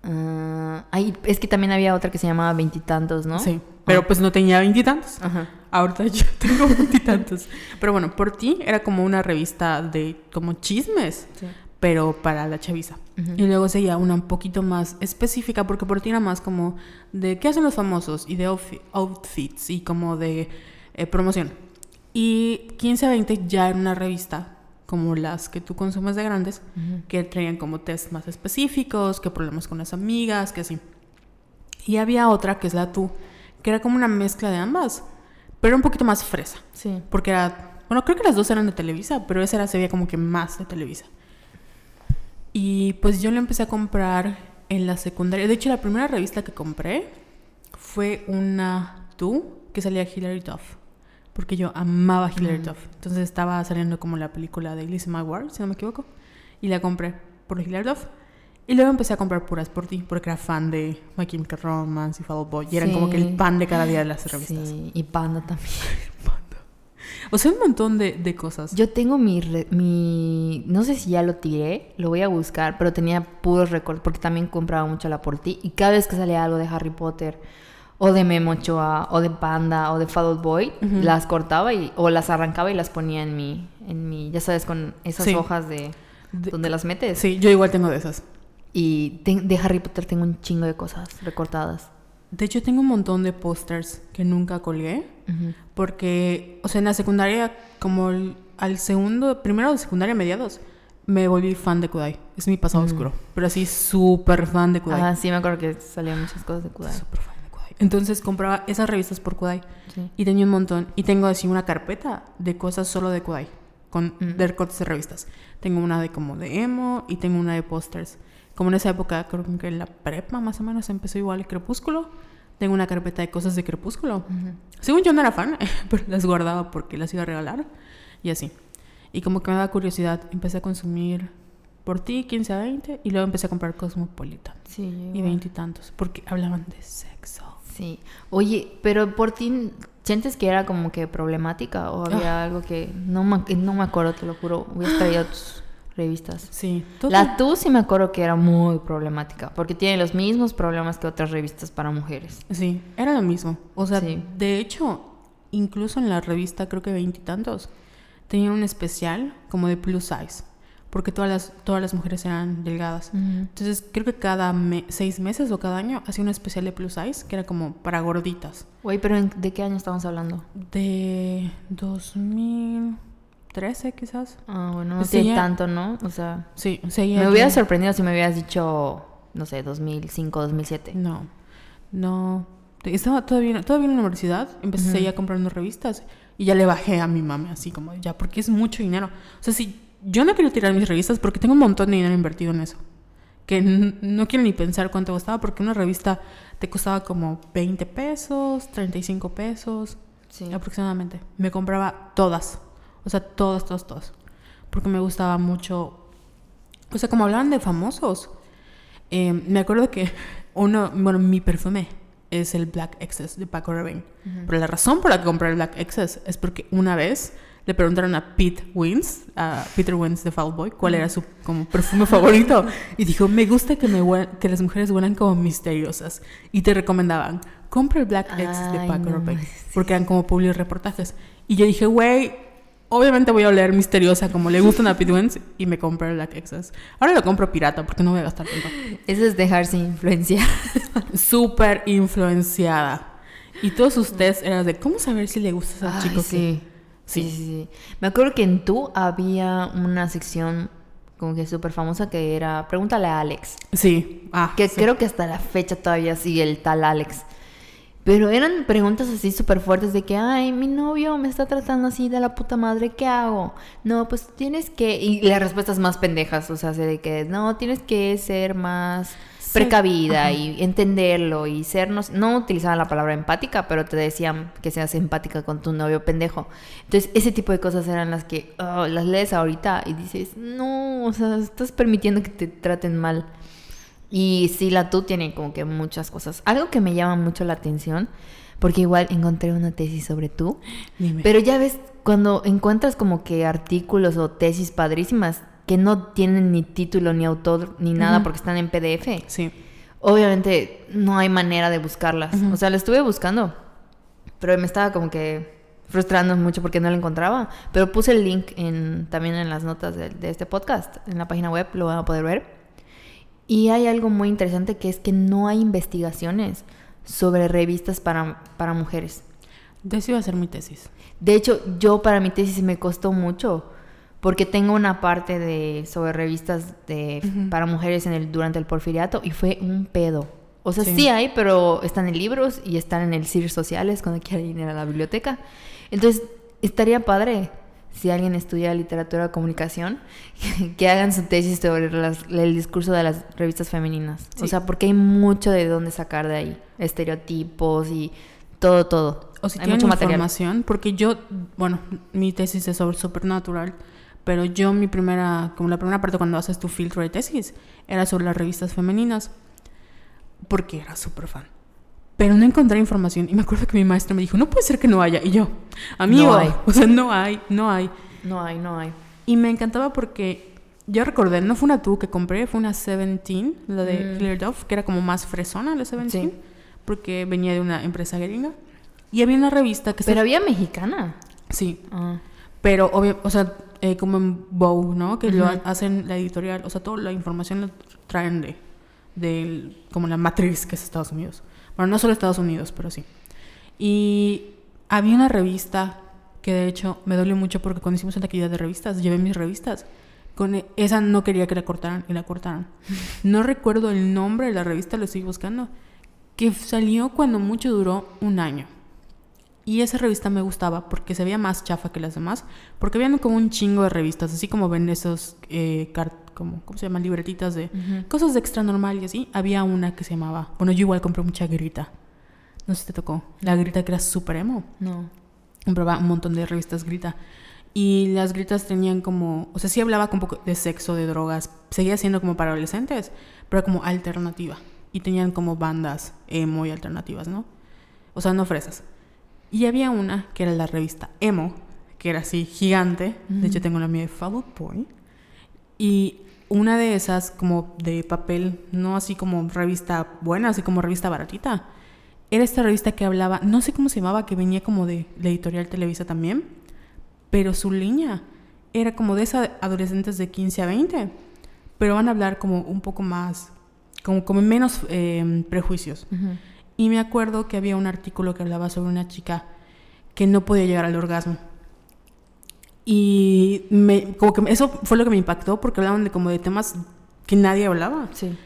Ah, uh, es que también había otra que se llamaba Veintitantos, ¿no? Sí, pero oh. pues no tenía veintitantos. Ajá. Ahorita yo tengo veintitantos. Pero bueno, Por Ti era como una revista de como chismes, sí. pero para la chaviza. Uh-huh. Y luego seguía una un poquito más específica, porque Por Ti era más como de qué hacen los famosos y de outfits y como de eh, promoción. Y quince a veinte ya era una revista como las que tú consumes de grandes, uh-huh. que traían como test más específicos, que problemas con las amigas, que así. Y había otra que es la Tú, que era como una mezcla de ambas, pero un poquito más fresa. Sí. Porque era, bueno, creo que las dos eran de Televisa, pero esa era, se veía como que más de Televisa. Y pues yo la empecé a comprar en la secundaria. De hecho, la primera revista que compré fue una Tú que salía Hilary Duff. Porque yo amaba a Hilary mm. Duff. Entonces estaba saliendo como la película de Lizzie McGuire, si no me equivoco. Y la compré por Hilary Duff. Y luego empecé a comprar puras Por Ti, porque era fan de My Chemical Romance y Fall Out Boy. Y eran sí. como que el pan de cada día de las revistas. Sí, y Panda también. Panda. O sea, un montón de, de cosas. Yo tengo mi, re- mi... No sé si ya lo tiré, lo voy a buscar, pero tenía puros recortes, porque también compraba mucho la Por Ti. Y cada vez que salía algo de Harry Potter... O de Memo Ochoa, o de Panda, o de Fall Out Boy, uh-huh. las cortaba y, o las arrancaba y las ponía en mi, en mi, ya sabes, con esas sí. hojas de, de donde las metes. Sí, yo igual tengo de esas. Y te, de Harry Potter tengo un chingo de cosas recortadas. De hecho, tengo un montón de pósters que nunca colgué, uh-huh. porque, o sea, en la secundaria, como el, al segundo, primero de secundaria, mediados, me volví fan de Kudai. Es mi pasado uh-huh. oscuro, pero así súper fan de Kudai. Ah, sí, me acuerdo que salían muchas cosas de Kudai. Súper fan. Entonces compraba esas revistas por Kudai. Sí. Y tenía un montón. Y tengo así una carpeta de cosas solo de Kudai. Con mm. de recortes de revistas. Tengo una de como de emo. Y tengo una de pósters. Como en esa época, creo que en la prepa más o menos empezó igual el Crepúsculo. Tengo una carpeta de cosas de Crepúsculo. Mm-hmm. Según yo no era fan, pero las guardaba porque las iba a regalar. Y así. Y como que me daba curiosidad. Empecé a consumir por ti, quince a veinte, y luego empecé a comprar Cosmopolitan. Sí. Igual. Y veinte y tantos, porque hablaban de sexo. Sí. Oye, pero por ti, ¿sientes que era como que problemática o había ah. algo que no me, no me acuerdo, te lo juro, hubieras traído tus revistas? Sí. ¿Tú la tú sí me acuerdo que era muy problemática, porque tiene los mismos problemas que otras revistas para mujeres. Sí, era lo mismo. O sea, sí. De hecho, incluso en la revista, creo que veinte y tantos, tenía un especial como de plus size, porque todas las, todas las mujeres eran delgadas. Uh-huh. Entonces, creo que cada me- seis meses o cada año hacía un especial de plus size, que era como para gorditas. Güey, ¿pero en, de qué año estamos hablando? De dos mil trece, quizás. Ah, bueno, no sé tanto, ¿no? O sea... Sí, seguía... Me hubiera sorprendido si me hubieras dicho, no sé, dos mil cinco, dos mil siete. No, no... Estaba todavía, todavía en la universidad, empecé uh-huh. a comprando revistas y ya le bajé a mi mami, así como ya, porque es mucho dinero. O sea, si yo no quiero tirar mis revistas porque tengo un montón de dinero invertido en eso, que n- no quiero ni pensar cuánto costaba, porque una revista te costaba como veinte pesos, treinta y cinco pesos, sí. aproximadamente. Me compraba todas, o sea, todas, todas, todas, porque me gustaba mucho. O sea, como hablaban de famosos, eh, me acuerdo que uno, bueno, mi perfume es el Black Excess de Paco Rabanne. Uh-huh. Pero la razón por la que compré el Black Excess es porque una vez le preguntaron a Pete Wins, a Peter Wins de Fall Boy, cuál era su como perfume favorito. Y dijo, me gusta que, me hue- que las mujeres huelan como misteriosas. Y te recomendaban, compra el Black Excess de Paco no, Rabanne. Sí. Porque eran como public reportajes. Y yo dije, güey, obviamente voy a oler misteriosa como le gustan a Pete Wentz, y me compré el Black Excess. Ahora lo compro pirata porque no voy a gastar tanto. Eso es dejarse influenciar. Súper influenciada. Y todos sus tests eran de ¿cómo saber si le gustas al chico? Sí. Sí. Sí, sí, sí. Me acuerdo que en Tú había una sección como que súper famosa que era Pregúntale a Alex. Sí. Ah, que sí. Creo que hasta la fecha todavía sigue el tal Alex. Pero eran preguntas así súper fuertes de que, ay, mi novio me está tratando así de la puta madre, ¿qué hago? No, pues tienes que... Y las respuestas más pendejas, o sea, de que, no, tienes que ser más sí. precavida. Ajá. Y entenderlo y sernos... No utilizaban la palabra empática, pero te decían que seas empática con tu novio pendejo. Entonces, ese tipo de cosas eran las que oh, las lees ahorita y dices, no, o sea, estás permitiendo que te traten mal. Y sí, la T U tiene como que muchas cosas. Algo que me llama mucho la atención, porque igual encontré una tesis sobre T U. Dime. Pero ya ves, cuando encuentras como que artículos o tesis padrísimas que no tienen ni título, ni autor, ni nada, uh-huh. porque están en P D F. Sí. Obviamente no hay manera de buscarlas. Uh-huh. O sea, la estuve buscando, pero me estaba como que frustrando mucho porque no la encontraba. Pero puse el link en, también en las notas de, de este podcast, en la página web, lo van a poder ver. Y hay algo muy interesante que es que no hay investigaciones sobre revistas para, para mujeres. De eso iba a ser mi tesis. De hecho, yo para mi tesis me costó mucho porque tengo una parte de sobre revistas de, uh-huh. para mujeres en el, durante el porfiriato y fue un pedo. O sea, sí. sí hay, pero están en libros y están en el C I R Sociales cuando quieren ir a la biblioteca. Entonces, estaría padre... Si alguien estudia literatura o comunicación, que hagan su tesis sobre las, el discurso de las revistas femeninas. Sí. O sea, porque hay mucho de dónde sacar de ahí. Estereotipos y todo, todo. O si hay tienen mucho información, material. Porque yo, bueno, mi tesis es sobre Supernatural, pero yo mi primera, como la primera parte cuando haces tu filtro de tesis, era sobre las revistas femeninas, porque era súper fan. Pero no encontré información. Y me acuerdo que mi maestra me dijo, no puede ser que no haya. Y yo, amigo, no o sea, no hay, no hay. No hay, no hay. Y me encantaba porque yo recordé, no fue una T U que compré, fue una Seventeen, la de mm. Cleared Off, que era como más fresona la Seventeen, sí. porque venía de una empresa gringa. Y había una revista que... ¿Pero se... había mexicana? Sí. Ah. Pero, obvio, o sea, eh, como en Vogue, ¿no? Que uh-huh. lo hacen la editorial, o sea, toda la información la traen de, de como la matriz que es Estados Unidos. Bueno, no solo Estados Unidos, pero sí. Y había una revista que de hecho me dolió mucho porque cuando hicimos la taquilla de revistas, llevé mis revistas. Con esa no quería que la cortaran y la cortaran. No recuerdo el nombre de la revista, lo estoy buscando. Que salió cuando mucho duró un año. Y esa revista me gustaba porque se veía más chafa que las demás. Porque habían como un chingo de revistas, así como ven esos eh, cartas. Como, ¿cómo se llaman? Libretitas de uh-huh. cosas de extra normal y así. Había una que se llamaba... Bueno, yo igual compré mucha grita. No sé si te tocó. La grita que era súper emo. No. Compraba un montón de revistas grita. Y las grietas tenían como... O sea, sí hablaba un poco de sexo, de drogas. Seguía siendo como para adolescentes, pero como alternativa. Y tenían como bandas eh, muy alternativas, ¿no? O sea, no fresas. Y había una que era la revista Emo, que era así, gigante. Mm-hmm. De hecho, tengo la mía de Fall Out Boy. Y una de esas como de papel, no así como revista buena, así como revista baratita. Era esta revista que hablaba... No sé cómo se llamaba, que venía como de la editorial Televisa también. Pero su línea era como de esas adolescentes de quince a veinte, pero van a hablar como un poco más, como, como menos eh, prejuicios. Uh-huh. Y me acuerdo que había un artículo que hablaba sobre una chica que no podía llegar al orgasmo. Y me, como que eso fue lo que me impactó, porque hablaban de como de temas que nadie hablaba. Sí.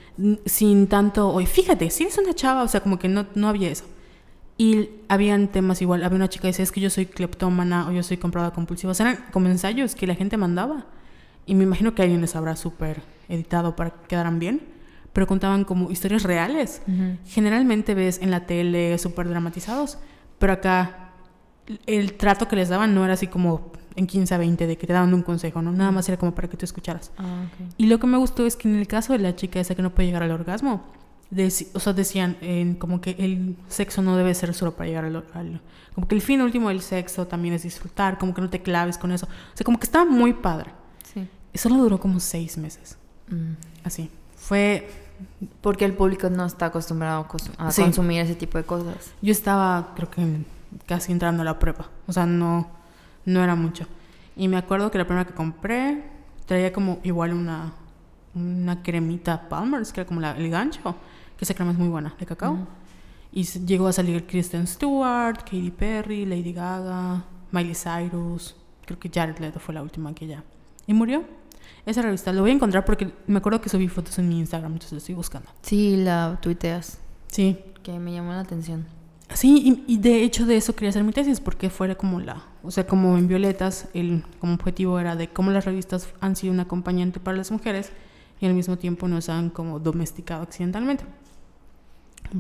Sin tanto, oye, fíjate, si eres una chava, o sea, como que no, no había eso. Y habían temas igual, había una chica que decía, es que yo soy cleptómana o yo soy comprada compulsiva. O sea, eran como ensayos que la gente mandaba. Y me imagino que alguien les habrá súper editado para que quedaran bien. Pero contaban como historias reales. Uh-huh. Generalmente ves en la tele súper dramatizados. Pero acá el trato que les daban no era así como en quince a veinte de que te daban un consejo, ¿no? Nada más era como para que tú escucharas. Ah, okay. Y lo que me gustó es que en el caso de la chica esa que no puede llegar al orgasmo, Deci- o sea, decían eh, como que el sexo no debe ser solo para llegar al, al... Como que el fin último del sexo también es disfrutar, como que no te claves con eso. O sea, como que estaba muy padre. Sí. Solo duró como seis meses. Mm. Así. Fue... Porque el público no está acostumbrado a, cos- a sí. consumir ese tipo de cosas. Yo estaba, creo que casi entrando a la prepa. O sea, no, no era mucho. Y me acuerdo que la primera que compré traía como igual una... una cremita Palmer's, que era como la, el gancho, que esa crema es muy buena, de cacao. Uh-huh. Y llegó a salir Kristen Stewart, Katy Perry, Lady Gaga, Miley Cyrus, creo que Jared Leto fue la última que ya. Y murió. Esa revista lo voy a encontrar porque me acuerdo que subí fotos en mi Instagram, entonces la estoy buscando. Sí, la tuiteas. Sí. Que me llamó la atención. Sí, y, y de hecho de eso quería hacer mi tesis, porque fuera como la... O sea, como en Violetas, el como objetivo era de cómo las revistas han sido un acompañante para las mujeres... Y al mismo tiempo nos han como domesticado accidentalmente.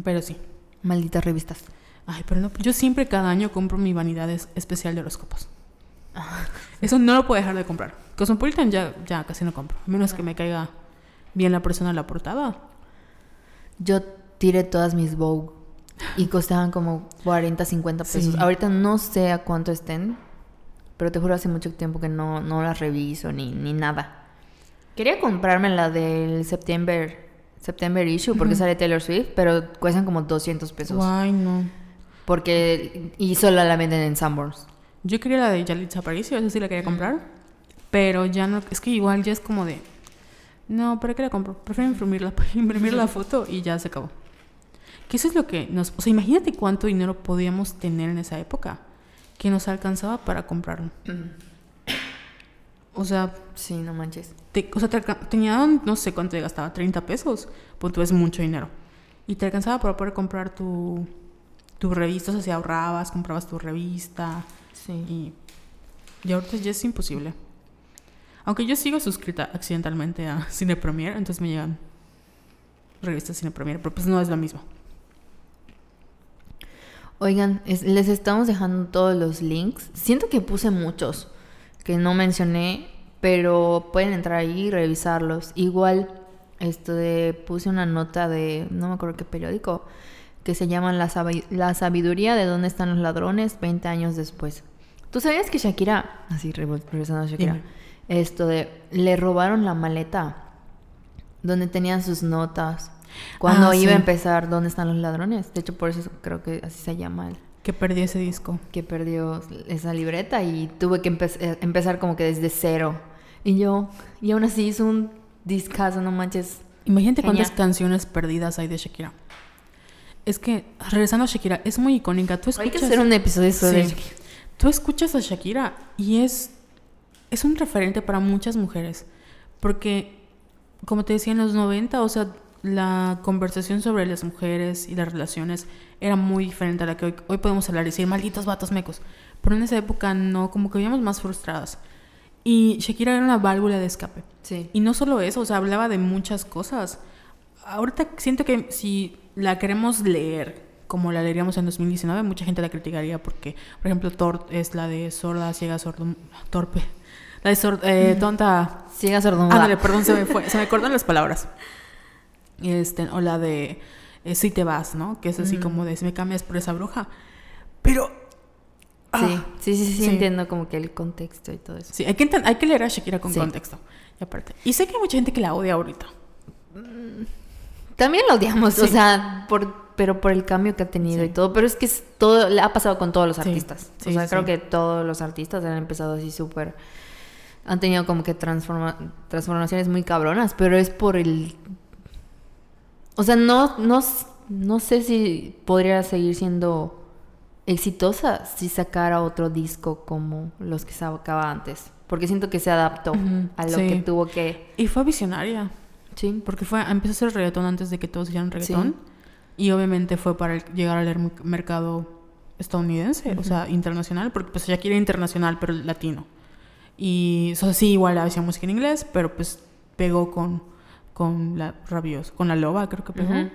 Pero sí. Malditas revistas. Ay, pero no. Yo siempre cada año compro mi vanidad especial de horóscopos. Eso no lo puedo dejar de comprar. Cosmopolitan ya, ya casi no compro. A menos que me caiga bien la persona en la portada. Yo tiré todas mis Vogue. Y costaban como cuarenta, cincuenta pesos. Sí. Ahorita no sé a cuánto estén. Pero te juro hace mucho tiempo que no, no las reviso ni, ni nada. Quería comprarme la del September, September Issue, porque uh-huh. sale Taylor Swift, pero cuestan como doscientos pesos. Ay, no. Porque y solo la venden en Sanborns. Yo quería la de Yalitza Aparicio, esa sí la quería comprar, pero ya no, es que igual ya es como de, no, ¿para qué la compro? Prefiero imprimirla, imprimir la foto y ya se acabó. Que eso es lo que nos, o sea, imagínate cuánto dinero podíamos tener en esa época que nos alcanzaba para comprarlo. Uh-huh. O sea... Sí, no manches. Te, o sea, te, tenían, no sé cuánto te gastaba, treinta pesos. Pues tú es mucho dinero. Y te alcanzaba para poder comprar tu, tu revista. O sea, si ahorrabas, comprabas tu revista. Sí. Y, y ahorita ya es imposible. Aunque yo sigo suscrita accidentalmente a Cine Premier. Entonces me llegan revistas Cine Premier. Pero pues no es lo mismo. Oigan, es, les estamos dejando todos los links. Siento que puse muchos que no mencioné, pero pueden entrar ahí y revisarlos. Igual, esto de, puse una nota de, no me acuerdo qué periódico, que se llama La, Sab- La Sabiduría de Dónde Están los Ladrones, veinte años después. ¿Tú sabías que Shakira, así regresando a Shakira, dime, esto de, le robaron la maleta donde tenían sus notas, cuando ah, iba sí. a empezar Dónde Están los Ladrones? De hecho, por eso creo que así se llama el... Que perdió ese disco. Que perdió esa libreta y tuve que empe- empezar como que desde cero. Y yo, y aún así hizo un discazo, no manches. Imagínate genial. Cuántas canciones perdidas hay de Shakira. Es que, regresando a Shakira, es muy icónica. ¿Tú escuchas... Hay que hacer un episodio sobre sí. Shakira. Tú escuchas a Shakira y es, es un referente para muchas mujeres. Porque, como te decía, en los noventa, o sea... La conversación sobre las mujeres y las relaciones era muy diferente a la que hoy, hoy podemos hablar y decir, malditos vatos mecos. Pero en esa época no, como que vivíamos más frustradas. Y Shakira era una válvula de escape. Sí. Y no solo eso, o sea, hablaba de muchas cosas. Ahorita siento que si la queremos leer como la leeríamos en dos mil diecinueve, mucha gente la criticaría porque, por ejemplo, Tort es la de sorda, ciega, sordo, torpe. La de sor, eh, tonta... Ciega, sordomuda. Ándale, perdón, se me, fue, se me cortan las palabras. Este, o la de eh, si te vas, ¿no? Que es así, uh-huh, como de si me cambias por esa bruja. Pero... Sí, sí, sí, sí, sí, entiendo como que el contexto y todo eso. Sí, hay que, ent- hay que leer a Shakira con sí. contexto. Y aparte, y sé que hay mucha gente que la odia ahorita. También la odiamos, sí. o sea, por, pero por el cambio que ha tenido sí. y todo. Pero es que es todo, ha pasado con todos los artistas. Sí, o sea, sí, creo sí. que todos los artistas han empezado así súper... Han tenido como que transforma- transformaciones muy cabronas, pero es por el... O sea, no, no, no sé si podría seguir siendo... exitosa si sacara otro disco como los que sacaba antes, porque siento que se adaptó uh-huh, a lo sí. que tuvo que, y fue visionaria, sí, porque fue empezó a hacer reggaetón antes de que todos hicieran reggaetón, sí. y obviamente fue para llegar al mercado estadounidense, uh-huh. o sea, internacional, porque pues Shakira era internacional pero latino, y o sea, sí, igual hacía música en inglés, pero pues pegó con con la Rabiosa, con la Loba, creo que pegó, uh-huh.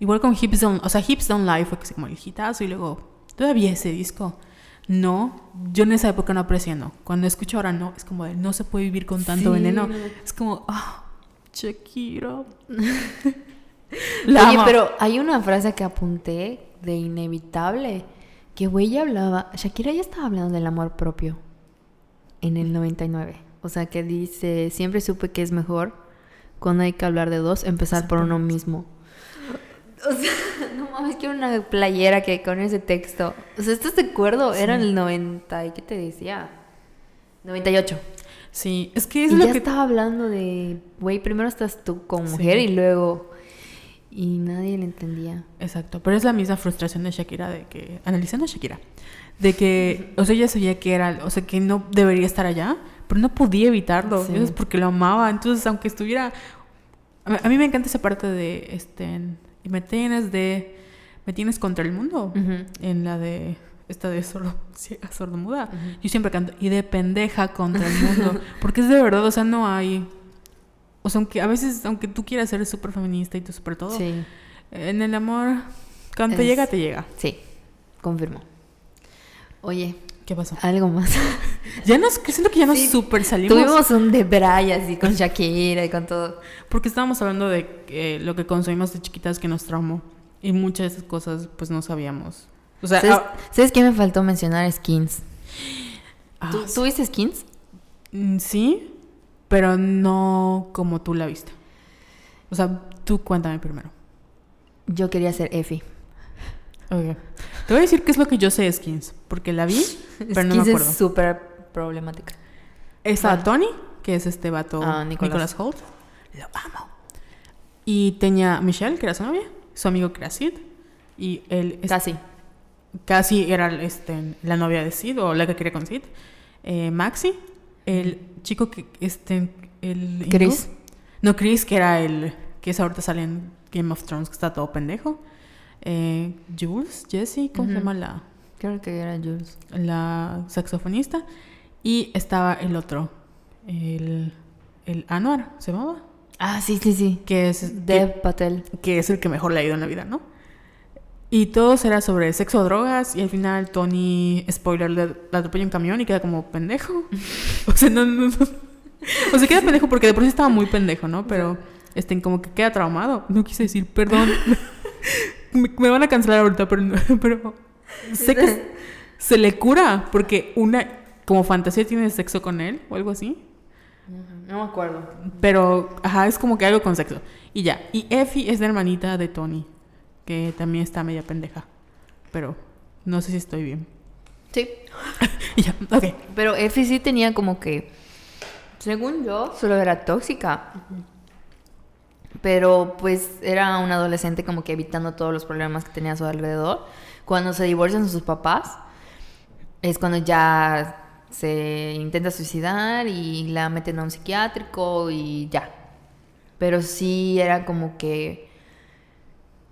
igual con Hips Don't, o sea, Hips Don't Lie fue como el hitazo, y luego todavía ese disco, no, yo en esa época no aprecié, no, cuando escucho ahora no, es como de, no se puede vivir con tanto sí. veneno, es como, oh, Shakira. La Oye, ama. Pero hay una frase que apunté de Inevitable, que güey ya hablaba, Shakira ya estaba hablando del amor propio en el noventa y nueve, o sea que dice, siempre supe que es mejor cuando hay que hablar de dos, empezar por uno mismo. O sea, no mames, quiero una playera que con ese texto. O sea, ¿estás de acuerdo? Sí. Era el noventa, ¿y qué te decía? noventa y ocho. Sí, es que es y lo ya que... estaba hablando de, güey, primero estás tú como mujer sí. y luego... Y nadie le entendía. Exacto, pero es la misma frustración de Shakira de que... Analizando a Shakira. De que, o sea, ella sabía que era... O sea, que no debería estar allá, pero no podía evitarlo. Sí. Eso es porque lo amaba. Entonces, aunque estuviera... A mí me encanta esa parte de... este. Y me tienes de... Me tienes contra el mundo. Uh-huh. En la de... Esta de sordo, ciega, sordomuda. Uh-huh. Yo siempre canto... Y de pendeja contra el mundo. Porque es de verdad, o sea, no hay... O sea, aunque a veces... Aunque tú quieras ser súper feminista y tú súper todo... Sí. En el amor... Cuando es... te llega, te llega. Sí. Confirmo. Oye... ¿Qué pasó? Algo más. Ya nos... Siento que ya nos sí, súper salimos. Tuvimos un debray así con Shakira y con todo. Porque estábamos hablando de eh, lo que consumimos de chiquitas que nos traumó. Y muchas de esas cosas pues no sabíamos. O sea... ¿Sabes, ah, ¿sabes qué me faltó mencionar? Skins. Ah, ¿Tú, sí. ¿Tú viste Skins? Sí, pero no como tú la viste. O sea, tú cuéntame primero. Yo quería ser Effie. Okay. Te voy a decir qué es lo que yo sé de Skins, porque la vi, pero Skins no me acuerdo. Skins es súper problemática. Está bueno. Tony, que es este vato, ah, Nicholas Hoult. Lo amo. Y tenía Michelle, que era su novia, su amigo que era Sid, y él... Es, casi. Casi era este, la novia de Sid, o la que quería con Sid. Eh, Maxi, el chico que... este el Chris. Hindú. No, Chris, que era el... Que es ahorita sale en Game of Thrones, que está todo pendejo. Eh, Jules, Jessie, ¿cómo uh-huh. se llama la? Creo que era Jules. La saxofonista. Y estaba el otro, el, el Anwar, ¿se llamaba? Ah, sí, sí, sí. Que es Dev Patel. Que es el que mejor le ha ido en la vida, ¿no? Y todo era sobre sexo, drogas, y al final Tony, spoiler, le atropella un camión y queda como pendejo. O sea, no, no, no. O sea, queda pendejo porque de por sí estaba muy pendejo, ¿no? Pero este, como que queda traumado. No quise decir perdón. Me, me van a cancelar ahorita, pero, pero sé que se le cura porque una como fantasía tiene sexo con él o algo así. No me acuerdo. Pero, ajá, es como que algo con sexo. Y ya. Y Effie es la hermanita de Tony, que también está media pendeja. Pero no sé si estoy bien. Sí. Y ya, ok. Pero Effie sí tenía como que, según yo, solo era tóxica. Uh-huh. Pero pues era un adolescente como que evitando todos los problemas que tenía a su alrededor. Cuando se divorcian sus papás es cuando ya se intenta suicidar y la meten a un psiquiátrico y ya. Pero sí era como que...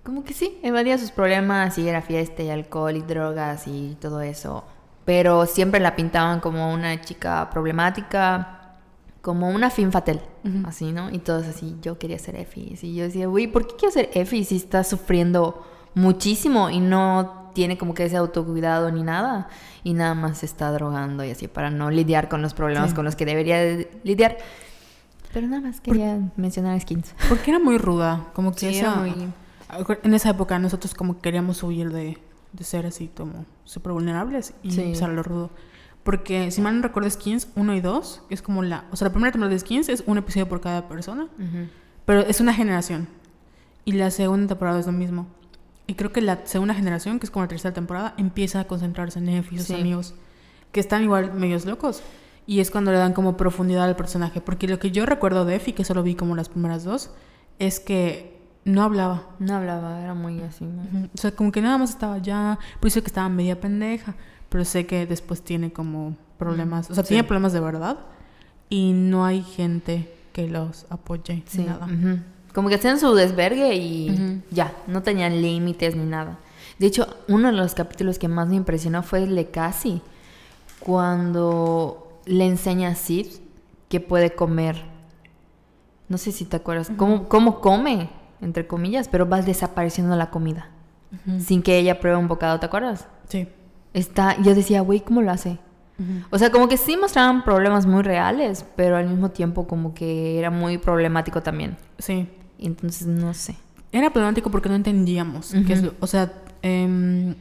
Como que sí, evadía sus problemas y era fiesta y alcohol y drogas y todo eso. Pero siempre la pintaban como una chica problemática... Como una fin fatal, uh-huh. así, ¿no? Y todos así, yo quería ser Effie. Y yo decía, güey, ¿por qué quiero ser Effie si está sufriendo muchísimo y no tiene como que ese autocuidado ni nada, y nada más se está drogando y así para no lidiar con los problemas sí. con los que debería de lidiar. Pero nada más quería Por, mencionar a Skins. Porque era muy ruda, como que sí, esa, muy... en esa época nosotros como queríamos huir de, de ser así como súper vulnerables y sí. usar lo rudo. Porque si mal no recuerdo, Skins uno y dos es como la, o sea, la primera temporada de Skins es un episodio por cada persona, uh-huh. pero es una generación. Y la segunda temporada es lo mismo. Y creo que la segunda generación, que es como la tercera temporada, empieza a concentrarse en F y sus sí. amigos, que están igual medios locos. Y es cuando le dan como profundidad al personaje. Porque lo que yo recuerdo de Effie, que solo vi como las primeras dos, es que no hablaba. No hablaba, era muy así, ¿no? Uh-huh. O sea, como que nada más estaba allá. Por eso que estaba media pendeja. Pero sé que después tiene como problemas. O sea, sí. tiene problemas de verdad. Y no hay gente que los apoye. Sí. Ni nada. Uh-huh. Como que hacían su desvergue y uh-huh. ya. No tenían límites ni nada. De hecho, uno de los capítulos que más me impresionó fue el de Cassie. Cuando... le enseña a Sid que puede comer. No sé si te acuerdas. Uh-huh. Cómo, cómo come, entre comillas, pero va desapareciendo la comida. Uh-huh. Sin que ella pruebe un bocado, ¿te acuerdas? Sí. Está, yo decía, güey, ¿cómo lo hace? Uh-huh. O sea, como que sí mostraban problemas muy reales, pero al mismo tiempo como que era muy problemático también. Sí. Y entonces, no sé. Era problemático porque no entendíamos. Uh-huh. Qué es lo, o sea, eh,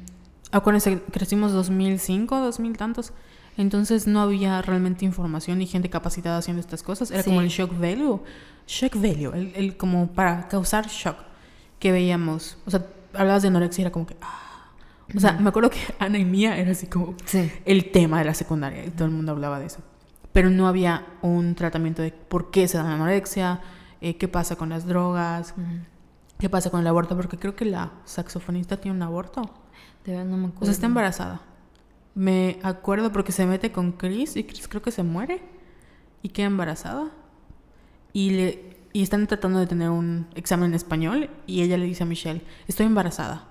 acuérdense, crecimos dos mil cinco, dos mil tantos. Entonces no había realmente información ni gente capacitada haciendo estas cosas. Era sí. como el shock value. Shock value. El, el como para causar shock que veíamos. O sea, hablabas de anorexia y era como que... Ah. O sea, uh-huh. me acuerdo que Ana y Mía era así como sí. el tema de la secundaria. Y todo el mundo hablaba de eso. Pero no había un tratamiento de por qué se da anorexia, eh, qué pasa con las drogas, uh-huh. qué pasa con el aborto. Porque creo que la saxofonista tiene un aborto. De verdad no me acuerdo. O sea, está embarazada. Me acuerdo porque se mete con Chris y Chris creo que se muere y queda embarazada y, le, y están tratando de tener un examen en español y ella le dice a Michelle, estoy embarazada,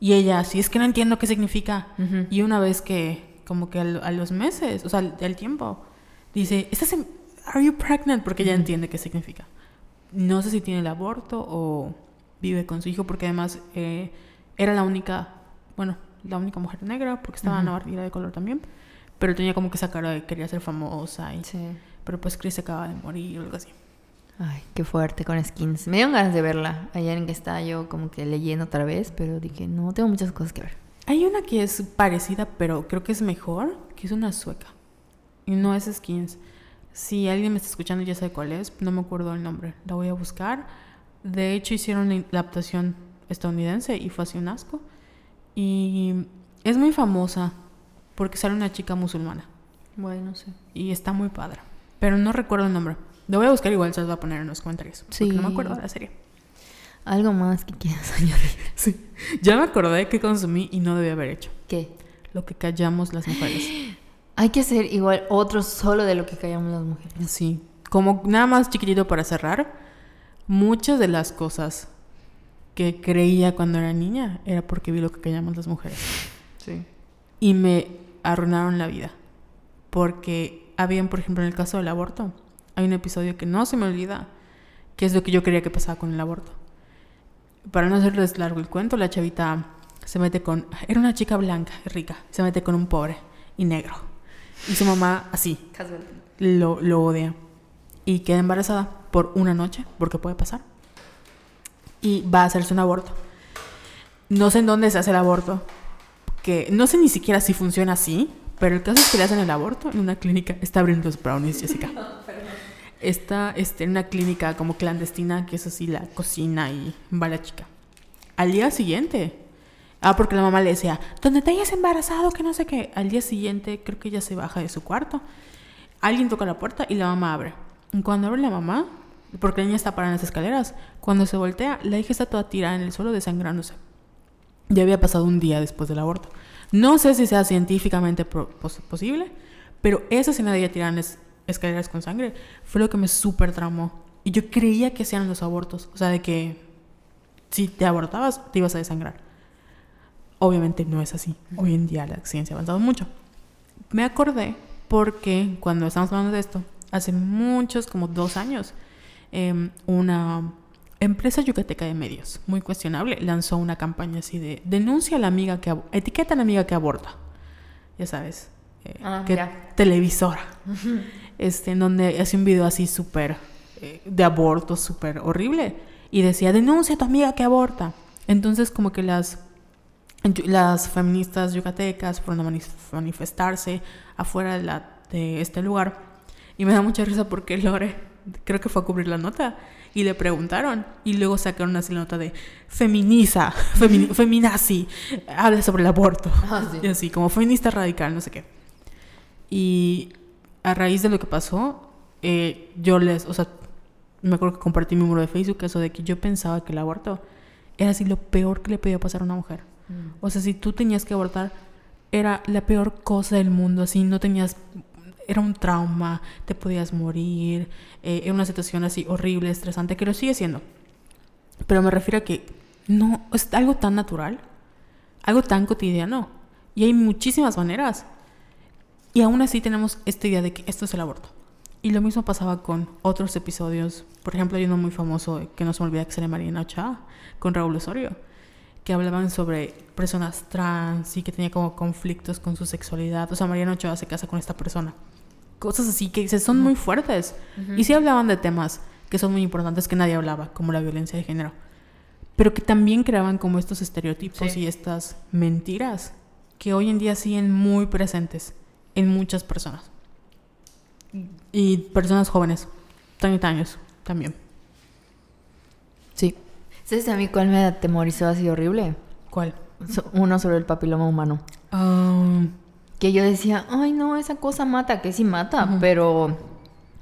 y ella, si es que no entiendo qué significa, uh-huh. y una vez que como que a, a los meses, o sea, al, al tiempo dice, ¿estás en, are you pregnant? Porque ella uh-huh. entiende qué significa. No sé si tiene el aborto o vive con su hijo, porque además eh, era la única, bueno, la única mujer negra, porque estaba uh-huh. Ana Barbie de color también, pero tenía como que esa cara de quería ser famosa y, sí. pero pues Chris acaba de morir o algo así. Ay, qué fuerte con Skins. Me dieron ganas de verla ayer en que estaba yo como que leyendo otra vez, pero dije, no, tengo muchas cosas que ver. Hay una que es parecida, pero creo que es mejor, que es una sueca y no es Skins. Si alguien me está escuchando ya sabe cuál es, no me acuerdo el nombre, la voy a buscar. De hecho hicieron la adaptación estadounidense y fue así un asco. Y es muy famosa porque sale una chica musulmana. Bueno, sí. Y está muy padre. Pero no recuerdo el nombre. Lo voy a buscar igual, se los voy a poner en los comentarios. Sí. Porque no me acuerdo de la serie. Algo más que quieras añadir. Sí. Ya me acordé que consumí y no debía haber hecho. ¿Qué? Lo que callamos las mujeres. Hay que hacer igual otro solo de lo que callamos las mujeres. Sí. Como nada más chiquitito para cerrar. Muchas de las cosas que creía cuando era niña era porque vi lo que callamos las mujeres. Sí. Y me arruinaron la vida. Porque habían, por ejemplo, en el caso del aborto, hay un episodio que no se me olvida, que es lo que yo creía que pasaba con el aborto. Para no hacerles largo el cuento, la chavita se mete con... Era una chica blanca, rica. Se mete con un pobre y negro. Y su mamá, así, lo, lo odia. Y queda embarazada por una noche, porque puede pasar. Y va a hacerse un aborto. No sé en dónde se hace el aborto, que no sé ni siquiera si funciona así, pero el caso es que le hacen el aborto en una clínica. Está abriendo los brownies, Jessica. No, está este, en una clínica como clandestina, que es así la cocina, y va la chica. Al día siguiente, ah, porque la mamá le decía, donde te hayas embarazado, que no sé qué. Al día siguiente creo que ella se baja de su cuarto. Alguien toca la puerta y la mamá abre. Y cuando abre la mamá, porque la niña está parada en las escaleras, cuando se voltea, la hija está toda tirada en el suelo desangrándose. Ya había pasado un día después del aborto. No sé si sea científicamente pro- pos- posible, pero esa escena de ella tirada en las escaleras con sangre fue lo que me súper traumó. Y yo creía que hacían los abortos, o sea, de que si te abortabas te ibas a desangrar. Obviamente no es así. Hoy en día la ciencia ha avanzado mucho. Me acordé porque cuando estábamos hablando de esto hace muchos, como dos años, Eh, una empresa yucateca de medios, muy cuestionable, lanzó una campaña así de denuncia a la amiga que ab- etiqueta a la amiga que aborda, ya sabes, eh, ah, que ya. televisora, uh-huh. este, en donde hace un video así súper eh, de aborto, súper horrible, y decía denuncia a tu amiga que aborta. Entonces como que las las feministas yucatecas fueron a manif- manifestarse afuera de, la, de este lugar, y me da mucha risa porque Lore creo que fue a cubrir la nota y le preguntaron, y luego sacaron así la nota de feminiza, femi- feminazi, habla sobre el aborto, ah, sí. y así como feminista radical, no sé qué. Y a raíz de lo que pasó, eh, yo les, o sea, me acuerdo que compartí mi muro de Facebook eso de que yo pensaba que el aborto era así lo peor que le podía pasar a una mujer. Mm. O sea, si tú tenías que abortar, era la peor cosa del mundo, así no tenías... Era un trauma, te podías morir, eh, era una situación así horrible, estresante, que lo sigue siendo. Pero me refiero a que no, es algo tan natural, algo tan cotidiano. Y hay muchísimas maneras. Y aún así tenemos esta idea de que esto es el aborto. Y lo mismo pasaba con otros episodios. Por ejemplo, hay uno muy famoso que no se me olvida que se le Marina Ochoa, con Raúl Osorio, que hablaban sobre personas trans y que tenía como conflictos con su sexualidad. O sea, Mariana Ochoa se casa con esta persona. Cosas así que son muy fuertes. Uh-huh. Y sí hablaban de temas que son muy importantes que nadie hablaba, como la violencia de género. Pero que también creaban como estos estereotipos sí. y estas mentiras que hoy en día siguen muy presentes en muchas personas. Y personas jóvenes, treinta años también. Sí. ¿Sabes a mí cuál me atemorizó así horrible? ¿Cuál? Uno sobre el papiloma humano. Um, que yo decía, ay no, esa cosa mata, que sí mata, uh-huh. pero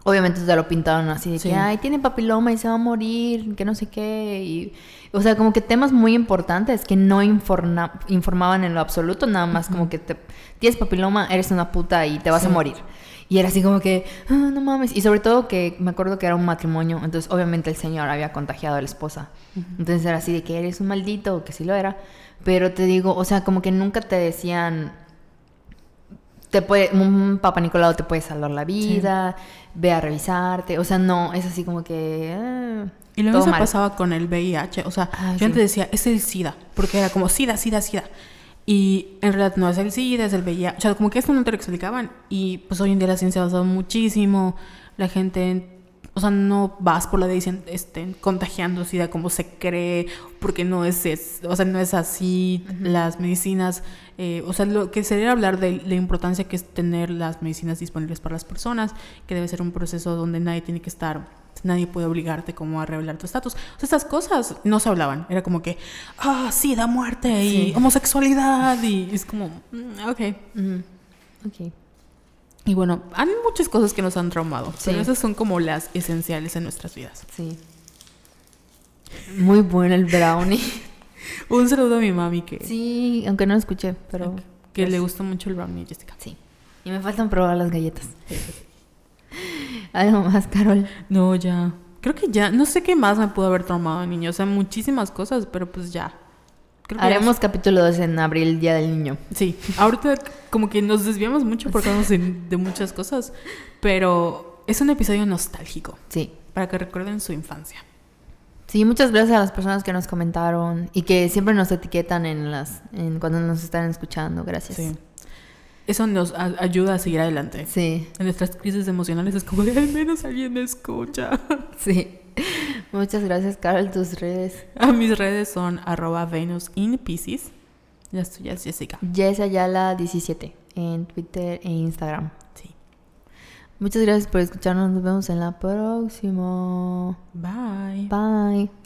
obviamente te lo pintaron así de sí. que ay, tiene papiloma y se va a morir, que no sé qué. Y, o sea, como que temas muy importantes que no informa, informaban en lo absoluto, nada más uh-huh. como que te, tienes papiloma, eres una puta y te vas sí. a morir. Y era así como que, ah, oh, no mames. Y sobre todo que me acuerdo que era un matrimonio. Entonces, obviamente, el señor había contagiado a la esposa. Uh-huh. Entonces, era así de que eres un maldito, que sí lo era. Pero te digo, o sea, como que nunca te decían... Te puede, un Papa Nicolau te puede salvar la vida. Sí. Ve a revisarte. O sea, no, es así como que... Eh, y lo mismo mal. Pasaba con el V I H. O sea, ah, yo sí. antes decía, es el SIDA. Porque era como, SIDA, SIDA, SIDA. Y en realidad no es el SIDA, es el V I H. O sea, como que esto no te lo explicaban. Y pues hoy en día la ciencia ha avanzado muchísimo. La gente, o sea, no vas por la de dicen, este, contagiando SIDA como se cree. Porque no es, es o sea, no es así. Uh-huh. Las medicinas, eh, o sea, lo que sería hablar de la importancia que es tener las medicinas disponibles para las personas. Que debe ser un proceso donde nadie tiene que estar... Nadie puede obligarte como a revelar tu estatus. O sea, estas cosas no se hablaban. Era como que, ah, oh, sí, da muerte sí. y homosexualidad. Y es como, ok. Mm. Ok. Y bueno, hay muchas cosas que nos han traumado. Sí. Pero esas son como las esenciales en nuestras vidas. Sí. Muy bueno el brownie. Un saludo a mi mami que... Sí, aunque no lo escuché, pero... Okay. Que pues... le gustó mucho el brownie, Jessica. Sí. Y me faltan probar las galletas. Sí. ¿Algo más, Carol? No, ya. Creo que ya. No sé qué más me pudo haber traumado de niño. O sea, muchísimas cosas, pero pues ya. Creo que haremos ya... capítulo dos en abril, Día del Niño. Sí. Ahorita como que nos desviamos mucho porque hablamos de, de muchas cosas. Pero es un episodio nostálgico. Sí. Para que recuerden su infancia. Sí, muchas gracias a las personas que nos comentaron y que siempre nos etiquetan en las en cuando nos están escuchando. Gracias. Sí. Eso nos ayuda a seguir adelante. Sí. En nuestras crisis emocionales es como de al menos alguien me escucha. Sí. Muchas gracias, Carol. Tus redes. Ah, mis redes son arroba Venus in Pisces. Las tuyas, Jessica. Jess Ayala diecisiete en Twitter e Instagram. Sí. Muchas gracias por escucharnos. Nos vemos en la próxima. Bye. Bye.